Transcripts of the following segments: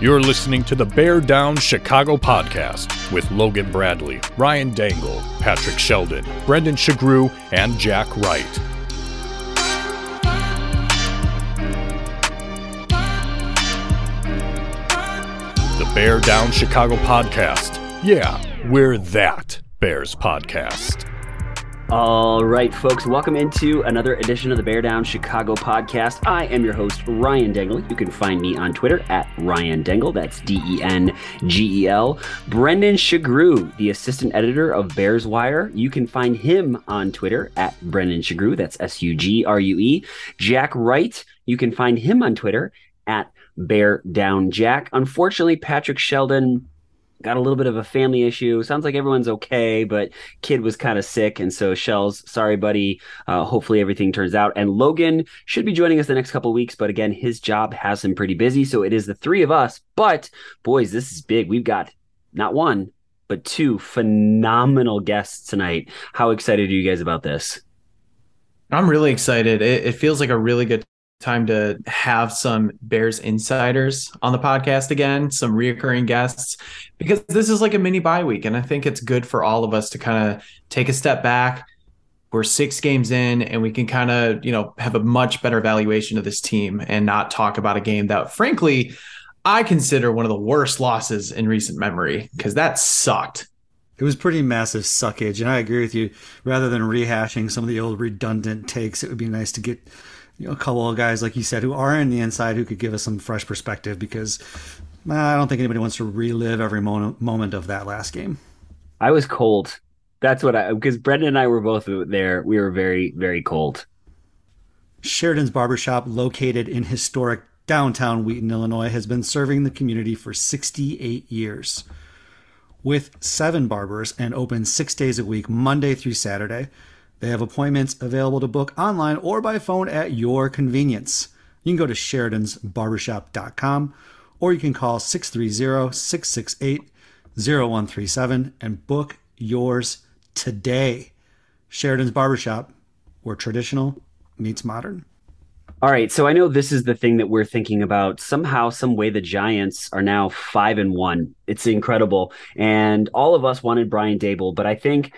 You're listening to the Bear Down Chicago podcast with Logan Bradley, Ryan Dengel, Patrick Sheldon, Brendan Sugrue, and Jack Wright. The Bear Down Chicago podcast. Yeah, we're that Bears podcast. All right, folks, welcome into another edition of the Bear Down Chicago podcast. I am your host, Ryan Dengel. You can find me on Twitter at Ryan Dengel. That's D-E-N-G-E-L. Brendan Sugrue, the assistant editor of Bears Wire. You can find him on Twitter at Brendan Sugrue. That's S-U-G-R-U-E. Jack Wright, you can find him on Twitter at Bear Down Jack. Unfortunately, Patrick Sheldon got a little bit of a family issue. Sounds like everyone's okay, but kid was kind of sick. And so Shell's, sorry, buddy. Hopefully everything turns out. And Logan should be joining us the next couple of weeks. But again, his job has him pretty busy. So it is the three of us. But boys, this is big. We've got not one, but two phenomenal guests tonight. How excited are you guys about this? I'm really excited. It feels like a really good time to have some Bears insiders on the podcast again, some reoccurring guests, because this is like a mini bye week. And I think it's good for all of us to kind of take a step back. We're six games in and we can kind of, you know, have a much better evaluation of this team and not talk about a game that, frankly, I consider one of the worst losses in recent memory, because that sucked. It was pretty massive suckage. And I agree with you, rather than rehashing some of the old redundant takes, it would be nice to get a couple of guys, like you said, who are in the inside, who could give us some fresh perspective, because I don't think anybody wants to relive every moment of that last game. I was cold. That's what I, because Brendan and I were both there. We were very, very cold. Sheridan's Barbershop, located in historic downtown Wheaton, Illinois, has been serving the community for 68 years with 7 barbers and open 6 days a week, Monday through Saturday. They have appointments available to book online or by phone at your convenience. You can go to SheridansBarbershop.com or you can call 630-668-0137 and book yours today. Sheridan's Barbershop, where traditional meets modern. All right, so I know this is the thing that we're thinking about. Somehow, some way, the Giants are now 5-1. It's incredible. And all of us wanted Brian Daboll, but I think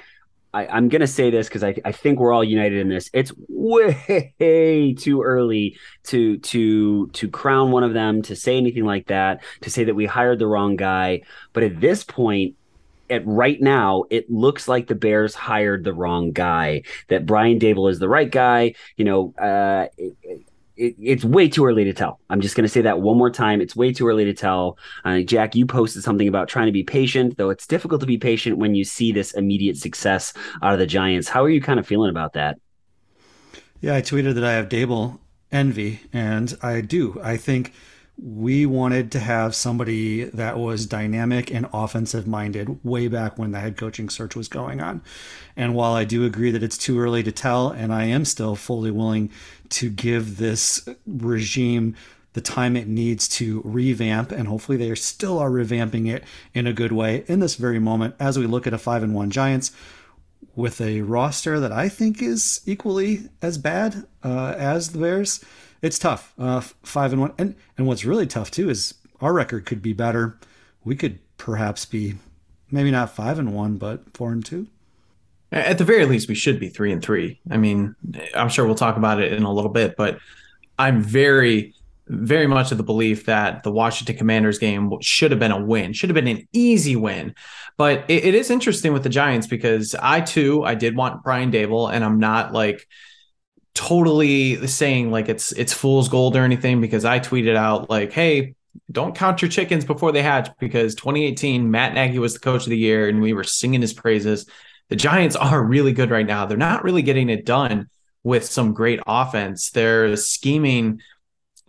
I'm going to say this because I think we're all united in this. It's way too early to crown one of them, to say anything like that, to say that we hired the wrong guy. But at this point, right now, it looks like the Bears hired the wrong guy, that Brian Daboll is the right guy. You know, it's way too early to tell. I'm just going to say that one more time. It's way too early to tell. Jack, you posted something about trying to be patient, though it's difficult to be patient when you see this immediate success out of the Giants. How are you kind of feeling about that? Yeah, I tweeted that I have Daboll envy, and I do. I think we wanted to have somebody that was dynamic and offensive-minded way back when the head coaching search was going on. And while I do agree that it's too early to tell, and I am still fully willing to give this regime the time it needs to revamp, and hopefully they still are revamping it in a good way in this very moment as we look at a 5-1 Giants with a roster that I think is equally as bad as the Bears. It's tough, 5-1. And what's really tough, too, is our record could be better. We could perhaps be maybe not 5-1, but 4-2. At the very least, we should be 3-3. I mean, I'm sure we'll talk about it in a little bit, but I'm very, very much of the belief that the Washington Commanders game should have been a win, should have been an easy win. But it is interesting with the Giants because I did want Brian Daboll, and I'm not like totally saying like it's fool's gold or anything, because I tweeted out like, hey, don't count your chickens before they hatch, because 2018 Matt Nagy was the coach of the year and we were singing his praises. The Giants are really good right now. They're not really getting it done with some great offense. They're scheming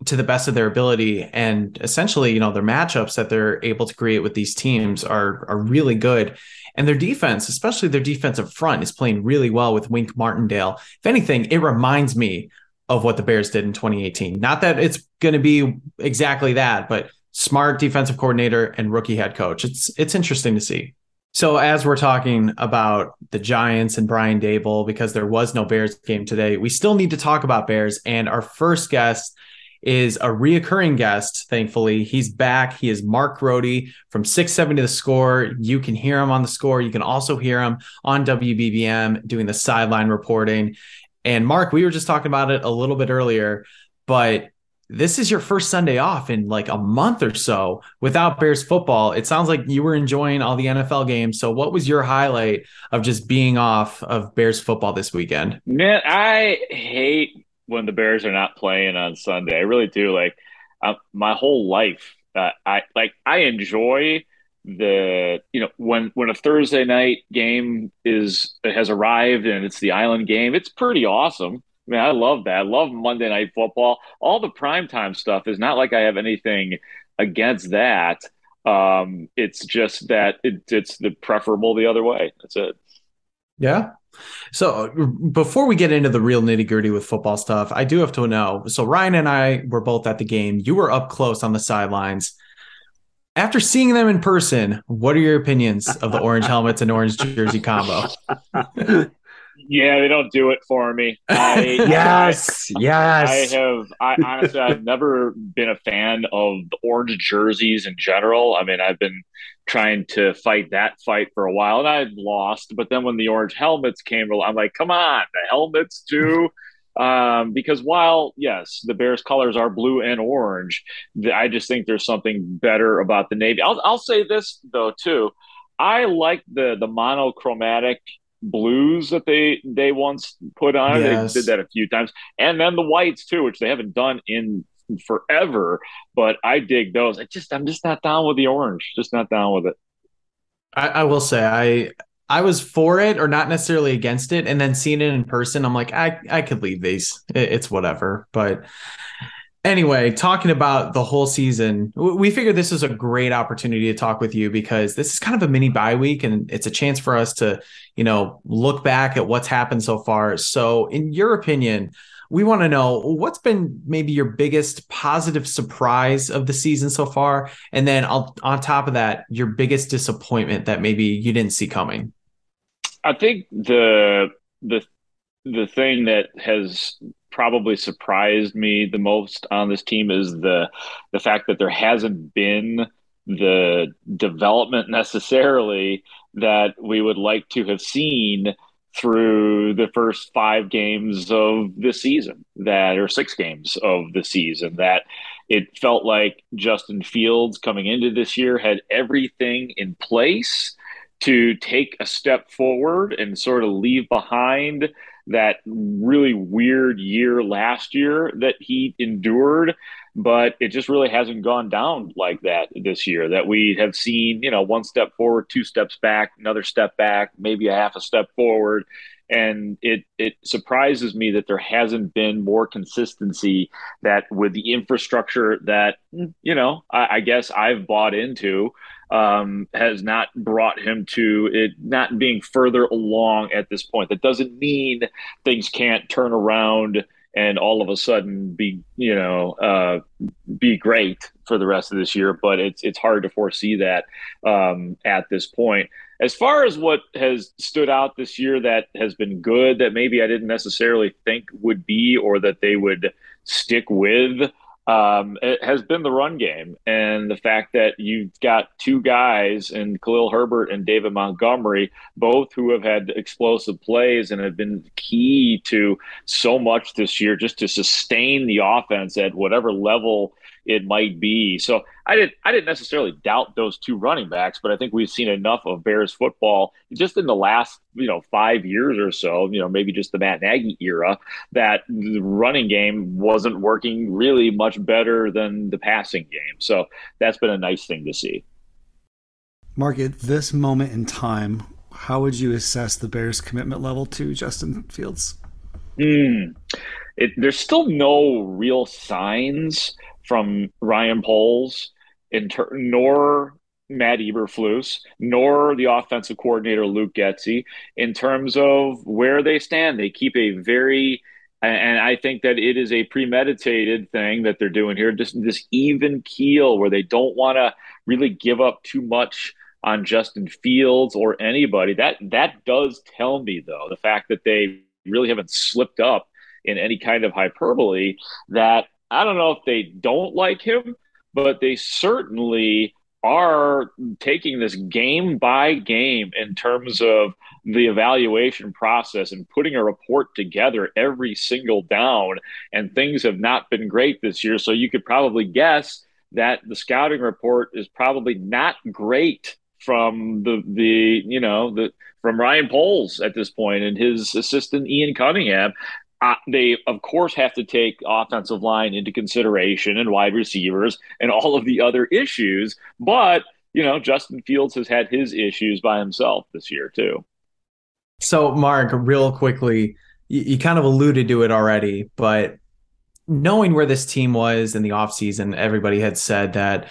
to the best of their ability, and essentially, you know, their matchups that they're able to create with these teams are really good. And their defense, especially their defensive front, is playing really well with Wink Martindale. If anything, it reminds me of what the Bears did in 2018. Not that it's going to be exactly that, but smart defensive coordinator and rookie head coach. It's interesting to see. So as we're talking about the Giants and Brian Daboll, because there was no Bears game today, we still need to talk about Bears. And our first guest is a reoccurring guest, thankfully. He's back. He is Mark Grote from 670 The Score. You can hear him on The Score. You can also hear him on WBBM doing the sideline reporting. And Mark, we were just talking about it a little bit earlier, but this is your first Sunday off in like a month or so without Bears football. It sounds like you were enjoying all the NFL games. So what was your highlight of just being off of Bears football this weekend? Man, I hate when the Bears are not playing on Sunday. I really do. Like my whole life, I enjoy the, you know, when a Thursday night game has arrived and it's the Island game, it's pretty awesome. I mean, I love that. I love Monday Night Football. All the primetime stuff is not like I have anything against that. It's just that it's the preferable the other way. That's it. Yeah. So before we get into the real nitty-gritty with football stuff, I do have to know. So Ryan and I were both at the game. You were up close on the sidelines. After seeing them in person, what are your opinions of the orange helmets and orange jersey combo? Yeah, they don't do it for me. I've never been a fan of the orange jerseys in general. I mean, I've been trying to fight that fight for a while, and I've lost. But then when the orange helmets came, I'm like, come on, the helmets too. Because while, yes, the Bears colors are blue and orange, I just think there's something better about the navy. I'll say this, though, too. I like the monochromatic blues that they once put on. Yes. They did that a few times, and then the whites too, which they haven't done in forever, but I dig those. I'm just not down with the orange, just not down with it. I will say I was for it or not necessarily against it, and then seeing it in person, I'm like, I could leave these. It's whatever. But anyway, talking about the whole season, we figured this is a great opportunity to talk with you because this is kind of a mini bye week, and it's a chance for us to, you know, look back at what's happened so far. So in your opinion, we want to know what's been maybe your biggest positive surprise of the season so far. And then on top of that, your biggest disappointment that maybe you didn't see coming. I think the thing that has probably surprised me the most on this team is the fact that there hasn't been the development necessarily that we would like to have seen through the first 5 games of the season, that or 6 games of the season, that it felt like Justin Fields coming into this year had everything in place to take a step forward and sort of leave behind that really weird year last year that he endured, but it just really hasn't gone down like that this year, that we have seen, you know, 1 step forward, 2 steps back, another step back, maybe a half a step forward. And it surprises me that there hasn't been more consistency, that with the infrastructure that, you know, I guess I've bought into, has not brought him to it not being further along at this point. That doesn't mean things can't turn around and all of a sudden be, you know, be great for the rest of this year, but it's hard to foresee that at this point. As far as what has stood out this year that has been good, that maybe I didn't necessarily think would be, or that they would stick with, it has been the run game, and the fact that you've got 2 guys in Khalil Herbert and David Montgomery, both who have had explosive plays and have been key to so much this year just to sustain the offense at whatever level it might be. So I didn't necessarily doubt those 2 running backs, but I think we've seen enough of Bears football just in the last, you know, 5 years or so, you know, maybe just the Matt Nagy era, that the running game wasn't working really much better than the passing game. So that's been a nice thing to see. Mark, at this moment in time, how would you assess the Bears' commitment level to Justin Fields? There's still no real signs from Ryan Poles, nor Matt Eberflus, nor the offensive coordinator Luke Getsy, in terms of where they stand. They keep a very And I think that it is a premeditated thing that they're doing here, just this even keel where they don't want to really give up too much on Justin Fields or anybody. That does tell me, though, the fact that they really haven't slipped up in any kind of hyperbole, that I don't know if they don't like him, but they certainly are taking this game by game in terms of the evaluation process and putting a report together every single down, and things have not been great this year. So you could probably guess that the scouting report is probably not great from from Ryan Poles at this point and his assistant Ian Cunningham. They, of course, have to take offensive line into consideration and wide receivers and all of the other issues. But, Justin Fields has had his issues by himself this year, too. So, Mark, real quickly, you kind of alluded to it already, but knowing where this team was in the offseason, everybody had said that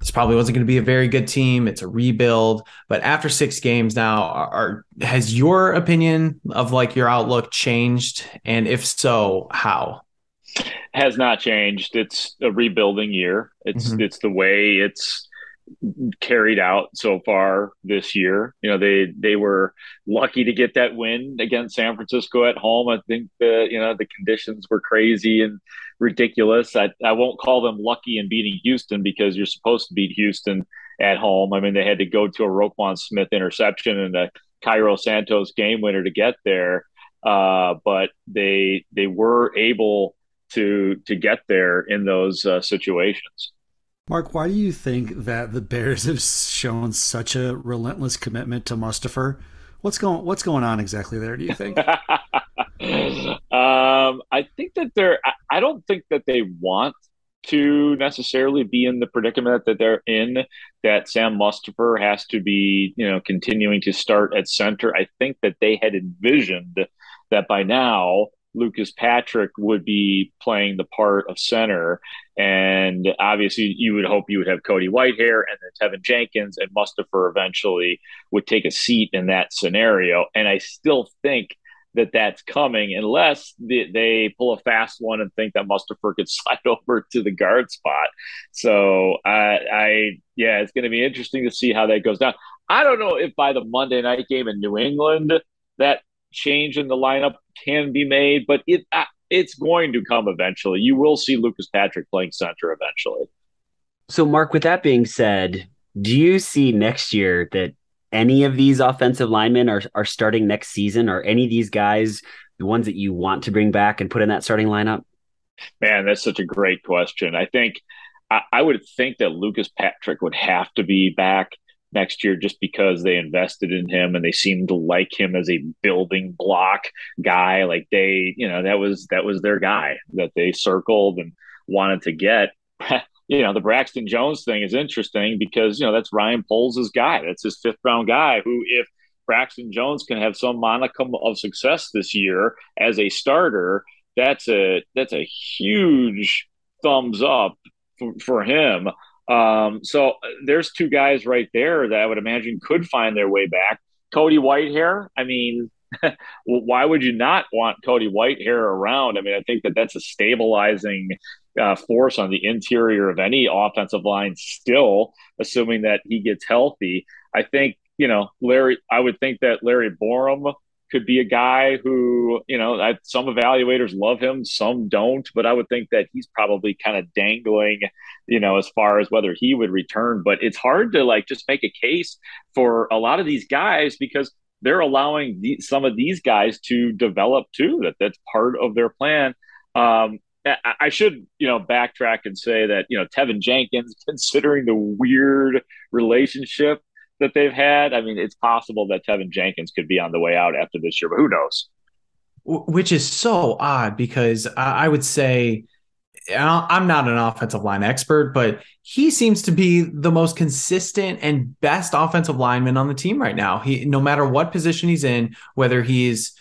this probably wasn't going to be a very good team. It's a rebuild. But after six games now, has your opinion of your outlook changed? And if so, how? Has not changed. It's a rebuilding year. It's the way it's carried out so far this year. They were lucky to get that win against San Francisco at home. I think the conditions were crazy and ridiculous. I won't call them lucky in beating Houston, because you're supposed to beat Houston at home. I mean, they had to go to a Roquan Smith interception and a Cairo Santos game winner to get there. But they were able to get there in those situations. Mark, why do you think that the Bears have shown such a relentless commitment to Mustapher? What's going on exactly there, do you think? I think that I don't think that they want to necessarily be in the predicament that they're in, that Sam Mustapher has to be, continuing to start at center. I think that they had envisioned that by now Lucas Patrick would be playing the part of center. And obviously you would hope you would have Cody Whitehair and then Tevin Jenkins, and Mustapher eventually would take a seat in that scenario. And I still think that's coming, unless they pull a fast one and think that Mustapher could slide over to the guard spot. So it's going to be interesting to see how that goes down. I don't know if by the Monday night game in New England, that change in the lineup can be made, but it's going to come eventually. You will see Lucas Patrick playing center eventually. So, Mark, with that being said, do you see next year that any of these offensive linemen are starting next season? Are any of these guys the ones that you want to bring back and put in that starting lineup? Man, that's such a great question. I think I would think that Lucas Patrick would have to be back next year, just because they invested in him and they seemed to like him as a building block guy. Like they, that was their guy that they circled and wanted to get. The Braxton Jones thing is interesting because, that's Ryan Poles' guy. That's his fifth-round guy who, if Braxton Jones can have some monicum of success this year as a starter, that's a huge thumbs up for him. So there's two guys right there that I would imagine could find their way back. Cody Whitehair, I mean, why would you not want Cody Whitehair around? I mean, I think that's a stabilizing force on the interior of any offensive line still, assuming that he gets healthy. I think, I would think that Larry Borum could be a guy who, some evaluators love him, some don't, but I would think that he's probably kind of dangling, as far as whether he would return. But it's hard to just make a case for a lot of these guys because they're allowing some of these guys to develop too. That's part of their plan. I should, backtrack and say that, Tevin Jenkins, considering the weird relationship that they've had, I mean, it's possible that Tevin Jenkins could be on the way out after this year, but who knows? Which is so odd because I would say, I'm not an offensive line expert, but he seems to be the most consistent and best offensive lineman on the team right now. He, no matter what position he's in, whether he's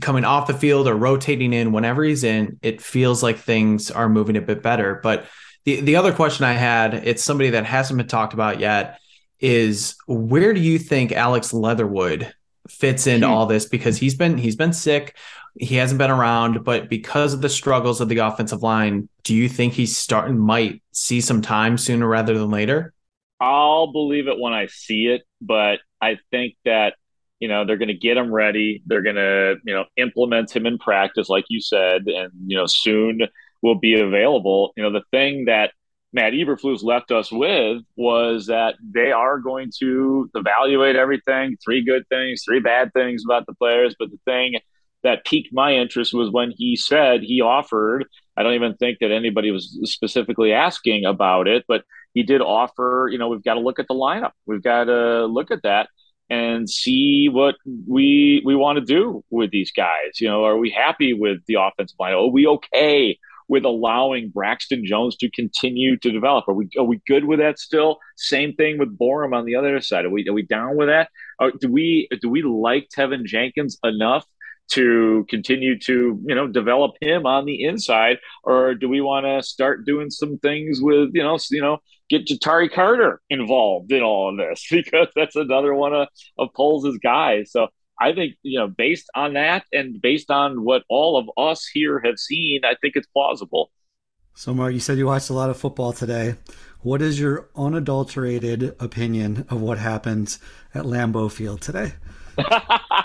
coming off the field or rotating in, whenever he's in, it feels like things are moving a bit better. But the other question I had, it's somebody that hasn't been talked about yet, is where do you think Alex Leatherwood fits into all this, because he's been sick. He hasn't been around, but because of the struggles of the offensive line, do you think he's might see some time sooner rather than later? I'll believe it when I see it, but I think that, you know, they're going to get him ready. They're going to, you know, implement him in practice, like you said, and, you know, soon will be available. You know, the thing that Matt Eberflus left us with was that they are going to evaluate everything, 3 good things, 3 bad things about the players. But the thing that piqued my interest was when he said he offered, I don't even think that anybody was specifically asking about it, but he did offer, you know, we've got to look at the lineup. We've got to look at that and see what we want to do with these guys. You know, are we happy with the offensive line? Are we okay with allowing Braxton Jones to continue to develop? Are we good with that still? Same thing with Borum on the other side. Are we down with that? Do we like Tevin Jenkins enough to continue to, you know, develop him on the inside, or do we want to start doing some things with, you know, get Ja'Tari Carter involved in all of this, because that's another one of Poles' guys. So I think, you know, based on that and based on what all of us here have seen, I think it's plausible. So, Mark, you said you watched a lot of football today. What is your unadulterated opinion of what happened at Lambeau Field today?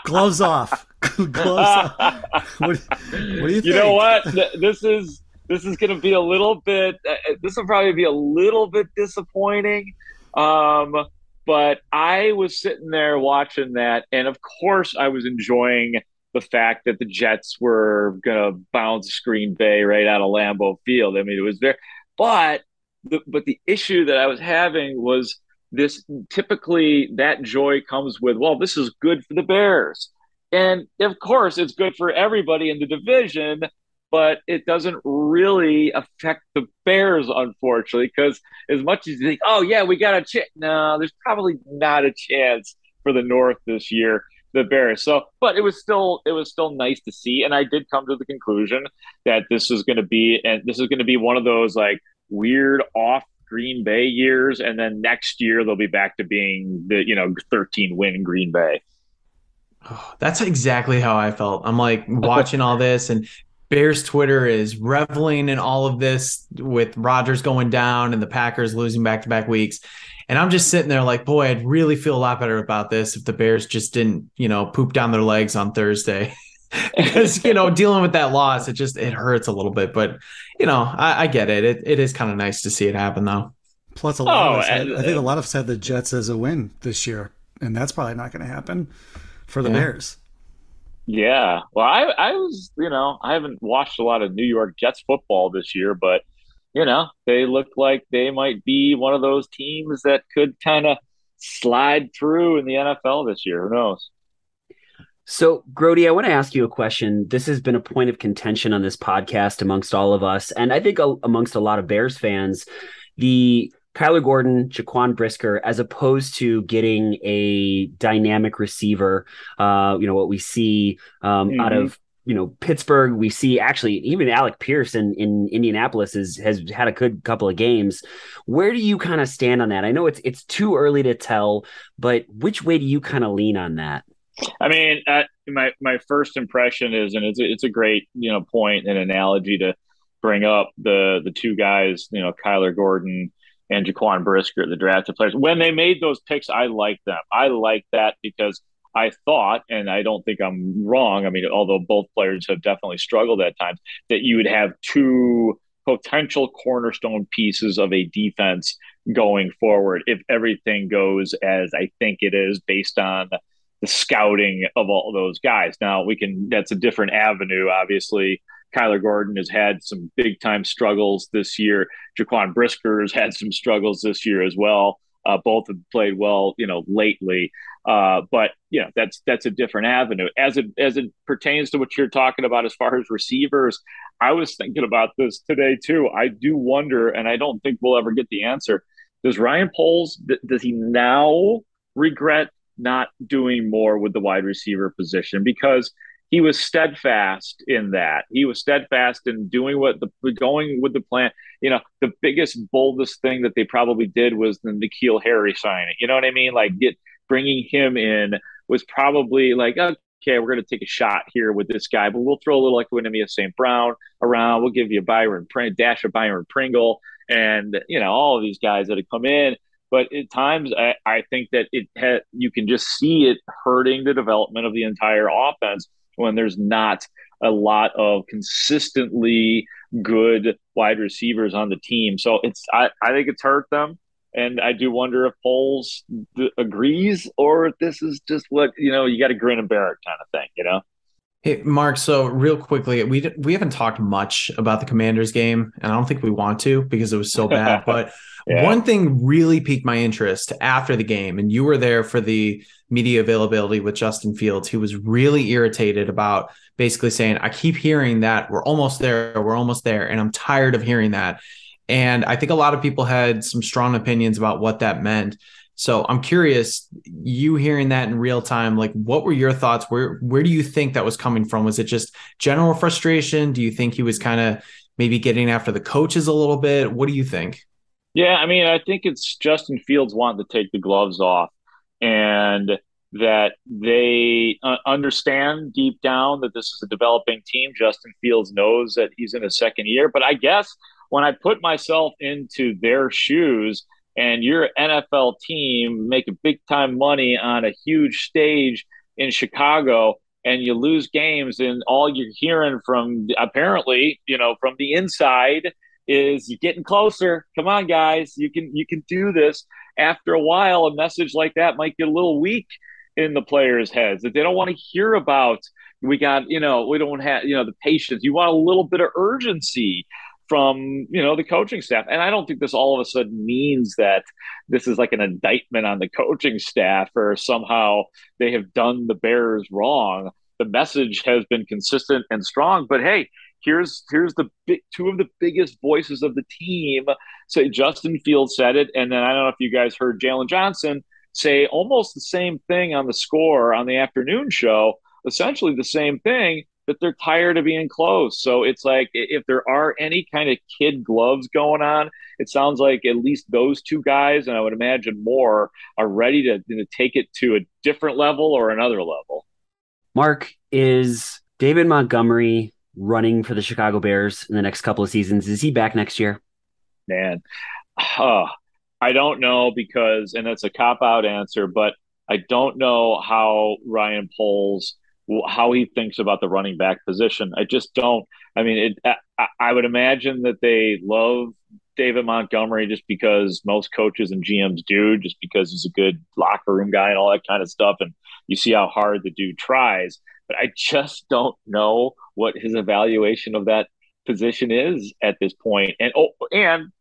Gloves off. Gloves off. What do you think? You know what? This is going to be a little bit – this will probably be a little bit disappointing. But I was sitting there watching that, and of course I was enjoying the fact that the Jets were going to bounce Green Bay right out of Lambeau Field. I mean, it was there. But the issue that I was having was this, typically that joy comes with, well, this is good for the Bears. And, of course, it's good for everybody in the division, but it doesn't really affect the Bears, unfortunately, because as much as you think, oh, yeah, we got a chance. No, there's probably not a chance for the North this year, the Bears. So, but it was still nice to see. And I did come to the conclusion that this is going to be one of those like weird off Green Bay years. And then next year they'll be back to being the, you know, 13-win Green Bay. Oh, that's exactly how I felt. I'm like watching all this, and Bears Twitter is reveling in all of this with Rodgers going down and the Packers losing back-to-back weeks. And I'm just sitting there like, boy, I'd really feel a lot better about this if the Bears just didn't, you know, poop down their legs on Thursday. Because, you know, dealing with that loss, it hurts a little bit. But, you know, I get it. It is kind of nice to see it happen, though. Plus, I think a lot of us had the Jets as a win this year, and that's probably not going to happen for the Bears. Yeah. Well, I was, you know, I haven't watched a lot of New York Jets football this year, but, you know, they look like they might be one of those teams that could kind of slide through in the NFL this year. Who knows? So, Grote, I want to ask you a question. This has been a point of contention on this podcast amongst all of us, and I think amongst a lot of Bears fans, the Kyler Gordon, Jaquan Brisker, as opposed to getting a dynamic receiver, you know, what we see out of, you know, Pittsburgh, we see actually even Alec Pierce in Indianapolis has had a good couple of games. Where do you kind of stand on that? I know it's too early to tell, but which way do you kind of lean on that? I mean, my first impression is, and it's a great, you know, point and analogy to bring up the two guys, you know, Kyler Gordon and Jaquan Brisker, the drafted players. When they made those picks, I liked them. I liked that because I thought, and I don't think I'm wrong, I mean, although both players have definitely struggled at times, that you would have two potential cornerstone pieces of a defense going forward if everything goes as I think it is based on the scouting of all those guys. Now, that's a different avenue, obviously. Kyler Gordon has had some big time struggles this year. Jaquan Brisker has had some struggles this year as well. Both have played well, you know, lately. But you know, that's a different avenue. As it pertains to what you're talking about as far as receivers, I was thinking about this today too. I do wonder, and I don't think we'll ever get the answer. Does Ryan Poles, does he now regret not doing more with the wide receiver position? Because he was steadfast in that. He was steadfast in doing going with the plan. You know, the biggest, boldest thing that they probably did was the N'Keal Harry signing. You know what I mean? Like bringing him in was probably like, okay, we're going to take a shot here with this guy, but we'll throw a little Equinemius St. Brown around. We'll give you a dash of Byron Pringle and, you know, all of these guys that have come in. But at times, I think that you can just see it hurting the development of the entire offense when there's not a lot of consistently good wide receivers on the team. So I think it's hurt them. And I do wonder if Poles agrees or if this is just what, you know, you got to grin and bear it kind of thing, you know? Hey, Mark, so real quickly, we haven't talked much about the Commanders game, and I don't think we want to because it was so bad. But one thing really piqued my interest after the game, and you were there for the media availability with Justin Fields, who was really irritated about basically saying, I keep hearing that we're almost there, and I'm tired of hearing that. And I think a lot of people had some strong opinions about what that meant. So I'm curious, you hearing that in real time, like what were your thoughts? Where do you think that was coming from? Was it just general frustration? Do you think he was kind of maybe getting after the coaches a little bit? What do you think? Yeah, I mean, I think it's Justin Fields wanting to take the gloves off, and that they understand deep down that this is a developing team. Justin Fields knows that he's in his second year, but I guess – when I put myself into their shoes and you're an NFL team making big time money on a huge stage in Chicago and you lose games and all you're hearing from apparently, you know, from the inside is you're getting closer. Come on, guys, you can do this. After a while, a message like that might get a little weak in the players' heads that they don't want to hear about. We got, you know, we don't have, you know, the patience. You want a little bit of urgency from, you know, the coaching staff. And I don't think this all of a sudden means that this is like an indictment on the coaching staff or somehow they have done the Bears wrong. The message has been consistent and strong, but hey, here's the two of the biggest voices of the team. So Justin Fields said it, and then I don't know if you guys heard Jalen Johnson say almost the same thing on The Score on the afternoon show, essentially the same thing, that they're tired of being close. So it's like, if there are any kind of kid gloves going on, it sounds like at least those two guys, and I would imagine more, are ready to take it to a different level or another level. Mark, is David Montgomery running for the Chicago Bears in the next couple of seasons? Is he back next year? Man, I don't know, because, and that's a cop-out answer, but I don't know how Ryan Poles, how he thinks about the running back position. I just don't. I mean, I would imagine that they love David Montgomery just because most coaches and GMs do, just because he's a good locker room guy and all that kind of stuff. And you see how hard the dude tries, but I just don't know what his evaluation of that position is at this point. And,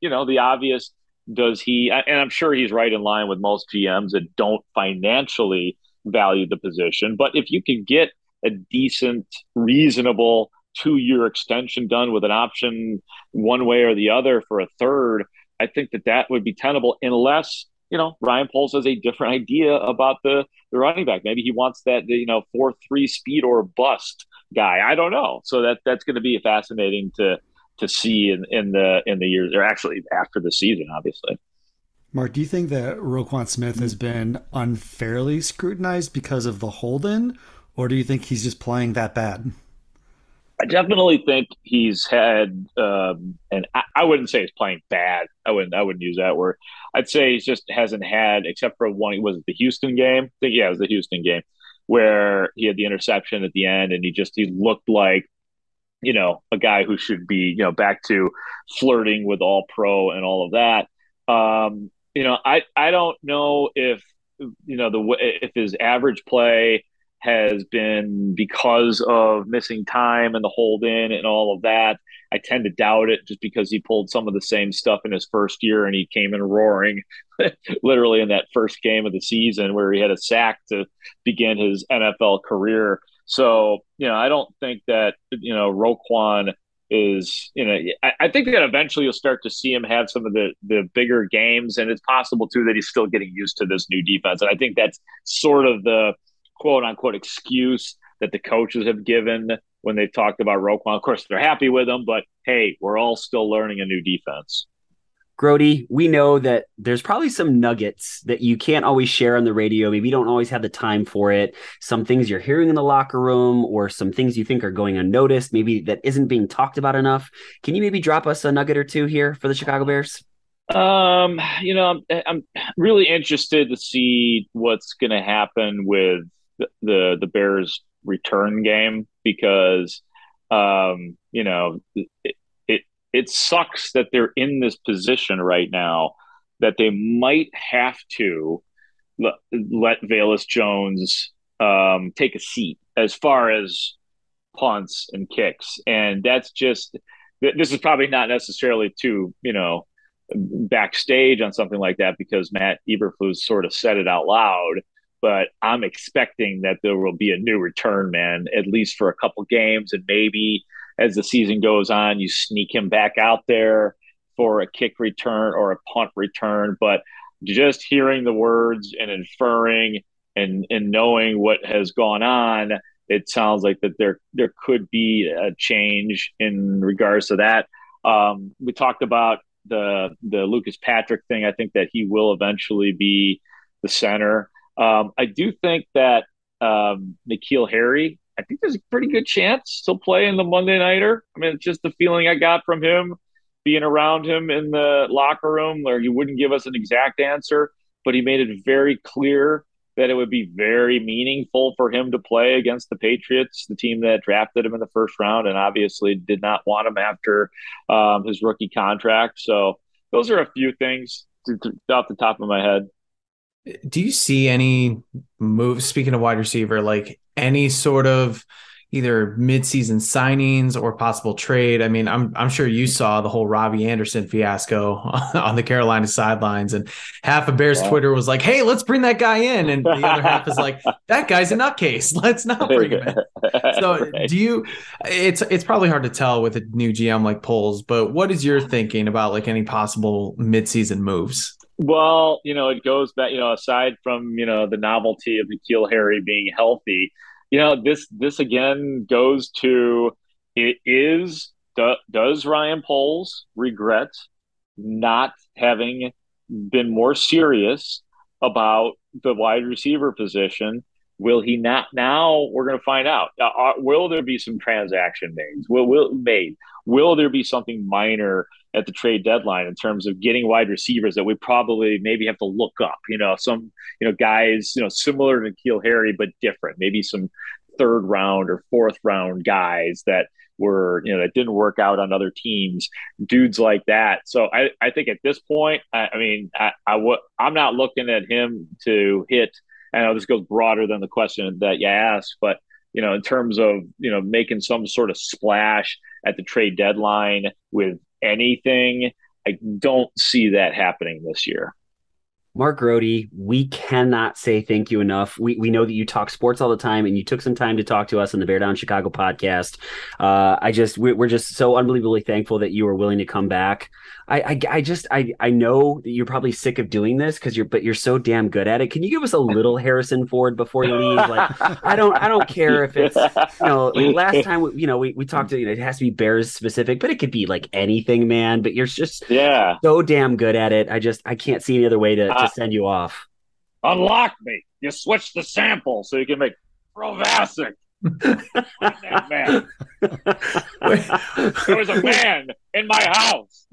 you know, the obvious, does he, and I'm sure he's right in line with most GMs that don't financially value the position, but if you could get a decent, reasonable two-year extension done with an option one way or the other for a third, I think that would be tenable, unless, you know, Ryan Poles has a different idea about the running back. Maybe he wants that, you know, 4.3 speed or bust guy. I don't know. So that's going to be fascinating to see in the years, or actually after the season, obviously. Mark, do you think that Roquan Smith has been unfairly scrutinized because of the hold-in, or do you think he's just playing that bad? I definitely think he's had, and I wouldn't say he's playing bad. I wouldn't use that word. I'd say he just hasn't had, except for one. Was it the Houston game? I think, yeah, it was the Houston game where he had the interception at the end, and he looked like, you know, a guy who should be, you know, back to flirting with all pro and all of that. You know, I don't know if, you know, if his average play has been because of missing time and the hold in and all of that. I tend to doubt it, just because he pulled some of the same stuff in his first year, and he came in roaring literally in that first game of the season where he had a sack to begin his NFL career. So, you know, I don't think that, you know, Roquan is, you know, I think that eventually you'll start to see him have some of the bigger games, and it's possible too that he's still getting used to this new defense. And I think that's sort of the quote unquote excuse that the coaches have given when they've talked about Roquan. Of course, they're happy with him, but hey, we're all still learning a new defense. Grote, we know that there's probably some nuggets that you can't always share on the radio. Maybe you don't always have the time for it. Some things you're hearing in the locker room or some things you think are going unnoticed, maybe that isn't being talked about enough. Can you maybe drop us a nugget or two here for the Chicago Bears? I'm really interested to see what's going to happen with the Bears return game because, it sucks that they're in this position right now that they might have to let Velus Jones take a seat as far as punts and kicks. And that's just – this is probably not necessarily too, backstage on something like that because Matt Eberflus sort of said it out loud. But I'm expecting that there will be a new return man, at least for a couple games, and maybe – as the season goes on, you sneak him back out there for a kick return or a punt return. But just hearing the words and inferring and knowing what has gone on, it sounds like that there could be a change in regards to that. We talked about the Lucas Patrick thing. I think that he will eventually be the center. I do think that N'Keal Harry, I think there's a pretty good chance he'll play in the Monday Nighter. I mean, it's just the feeling I got from him, being around him in the locker room, where he wouldn't give us an exact answer, but he made it very clear that it would be very meaningful for him to play against the Patriots, the team that drafted him in the first round and obviously did not want him after his rookie contract. So those are a few things off the top of my head. Do you see any moves, speaking of wide receiver, like any sort of either midseason signings or possible trade? I mean, I'm sure you saw the whole Robbie Anderson fiasco on the Carolina sidelines, and half of Bears Twitter was like, "Hey, let's bring that guy in," and the other half is like, "That guy's a nutcase. Let's not bring him in." So, right. Do you? It's probably hard to tell with a new GM like Poles, but what is your thinking about like any possible midseason moves? Well, it goes back, aside from, the novelty of N'Keal Harry being healthy, this again goes to, does Ryan Poles regret not having been more serious about the wide receiver position? Will he not? Now we're going to find out. Will there be some transaction made? Will there be something minor at the trade deadline in terms of getting wide receivers that we probably maybe have to look up, some, guys, similar to N'Keal Harry, but different, maybe some third round or fourth round guys that were, that didn't work out on other teams, dudes like that. So I think at this point, I'm not looking at him to hit, I know this goes broader than the question that you asked, but, in terms of, making some sort of splash at the trade deadline with anything, I don't see that happening this year. Mark Grote, we cannot say thank you enough. We know that you talk sports all the time, and you took some time to talk to us on the Bear Down Chicago podcast. We're just so unbelievably thankful that you were willing to come back. I know that you're probably sick of doing this but you're so damn good at it. Can you give us a little Harrison Ford before you leave? Like, I don't care if it's, like last time, we talked to, it has to be Bears specific, but it could be like anything, man, but you're just so damn good at it. I can't see any other way to send you off. Unlock me. You switch the sample so you can make Provasic. That man. There was a man in my house.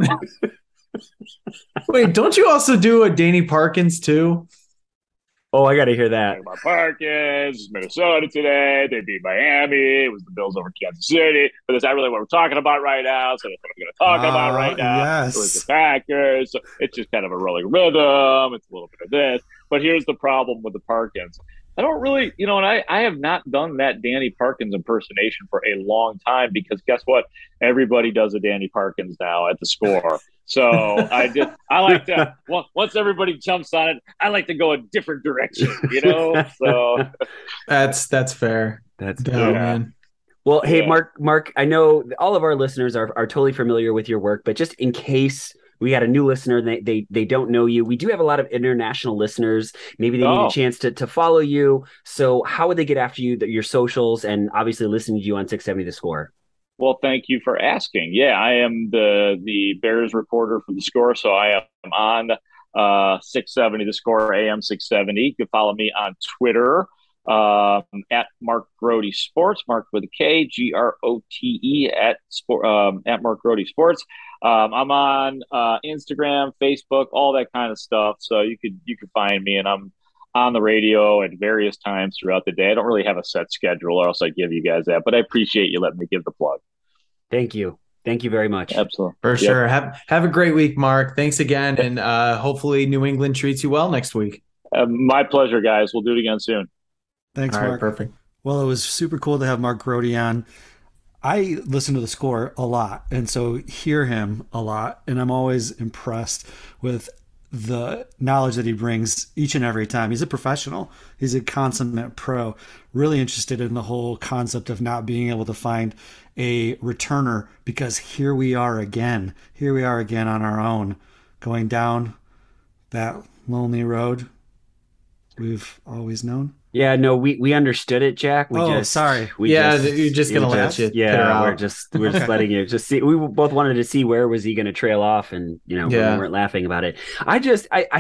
Wait, don't you also do a Danny Parkins too? Oh, I got to hear that. My Parkins, Minnesota today. They beat Miami. It was the Bills over Kansas City. But that's not really what we're talking about right now. So that's what I'm going to talk about right now. Yes. It was the Packers. So it's just kind of a rolling rhythm. It's a little bit of this. But here's the problem with the Parkins. I don't really, and I have not done that Danny Parkins impersonation for a long time because guess what? Everybody does a Danny Parkins now at the score. So I like to, once everybody jumps on it, I like to go a different direction, So that's fair. That's fair, man. Well, hey, Mark, I know all of our listeners are totally familiar with your work, but just in case we had a new listener, they don't know you. We do have a lot of international listeners. Maybe they need a chance to follow you. So how would they get after you, your socials, and obviously listen to you on 670 The Score? Well, thank you for asking. Yeah, I am the Bears reporter for The Score, so I am on 670 The Score, AM 670. You can follow me on Twitter at Mark Grote Sports, Mark with a K, Grote at Mark Grote Sports. I'm on Instagram, Facebook, all that kind of stuff. So you could find me, and I'm on the radio at various times throughout the day. I don't really have a set schedule, or else I'd give you guys that, but I appreciate you letting me give the plug. Thank you. Thank you very much. Absolutely. For sure. Have a great week, Mark. Thanks again. And hopefully New England treats you well next week. My pleasure, guys. We'll do it again soon. Thanks, Mark. All right, perfect. Well, it was super cool to have Mark Grote on. I listen to The Score a lot, and so hear him a lot, and I'm always impressed with the knowledge that he brings each and every time. He's a professional. He's a consummate pro. Really interested in the whole concept of not being able to find a returner, because here we are again. Here we are again on our own, going down that lonely road we've always known. Yeah, no, we understood it, Jack. You're just gonna let it. Yeah, we're just letting you just see. We both wanted to see where was he gonna trail off, and we weren't laughing about it. I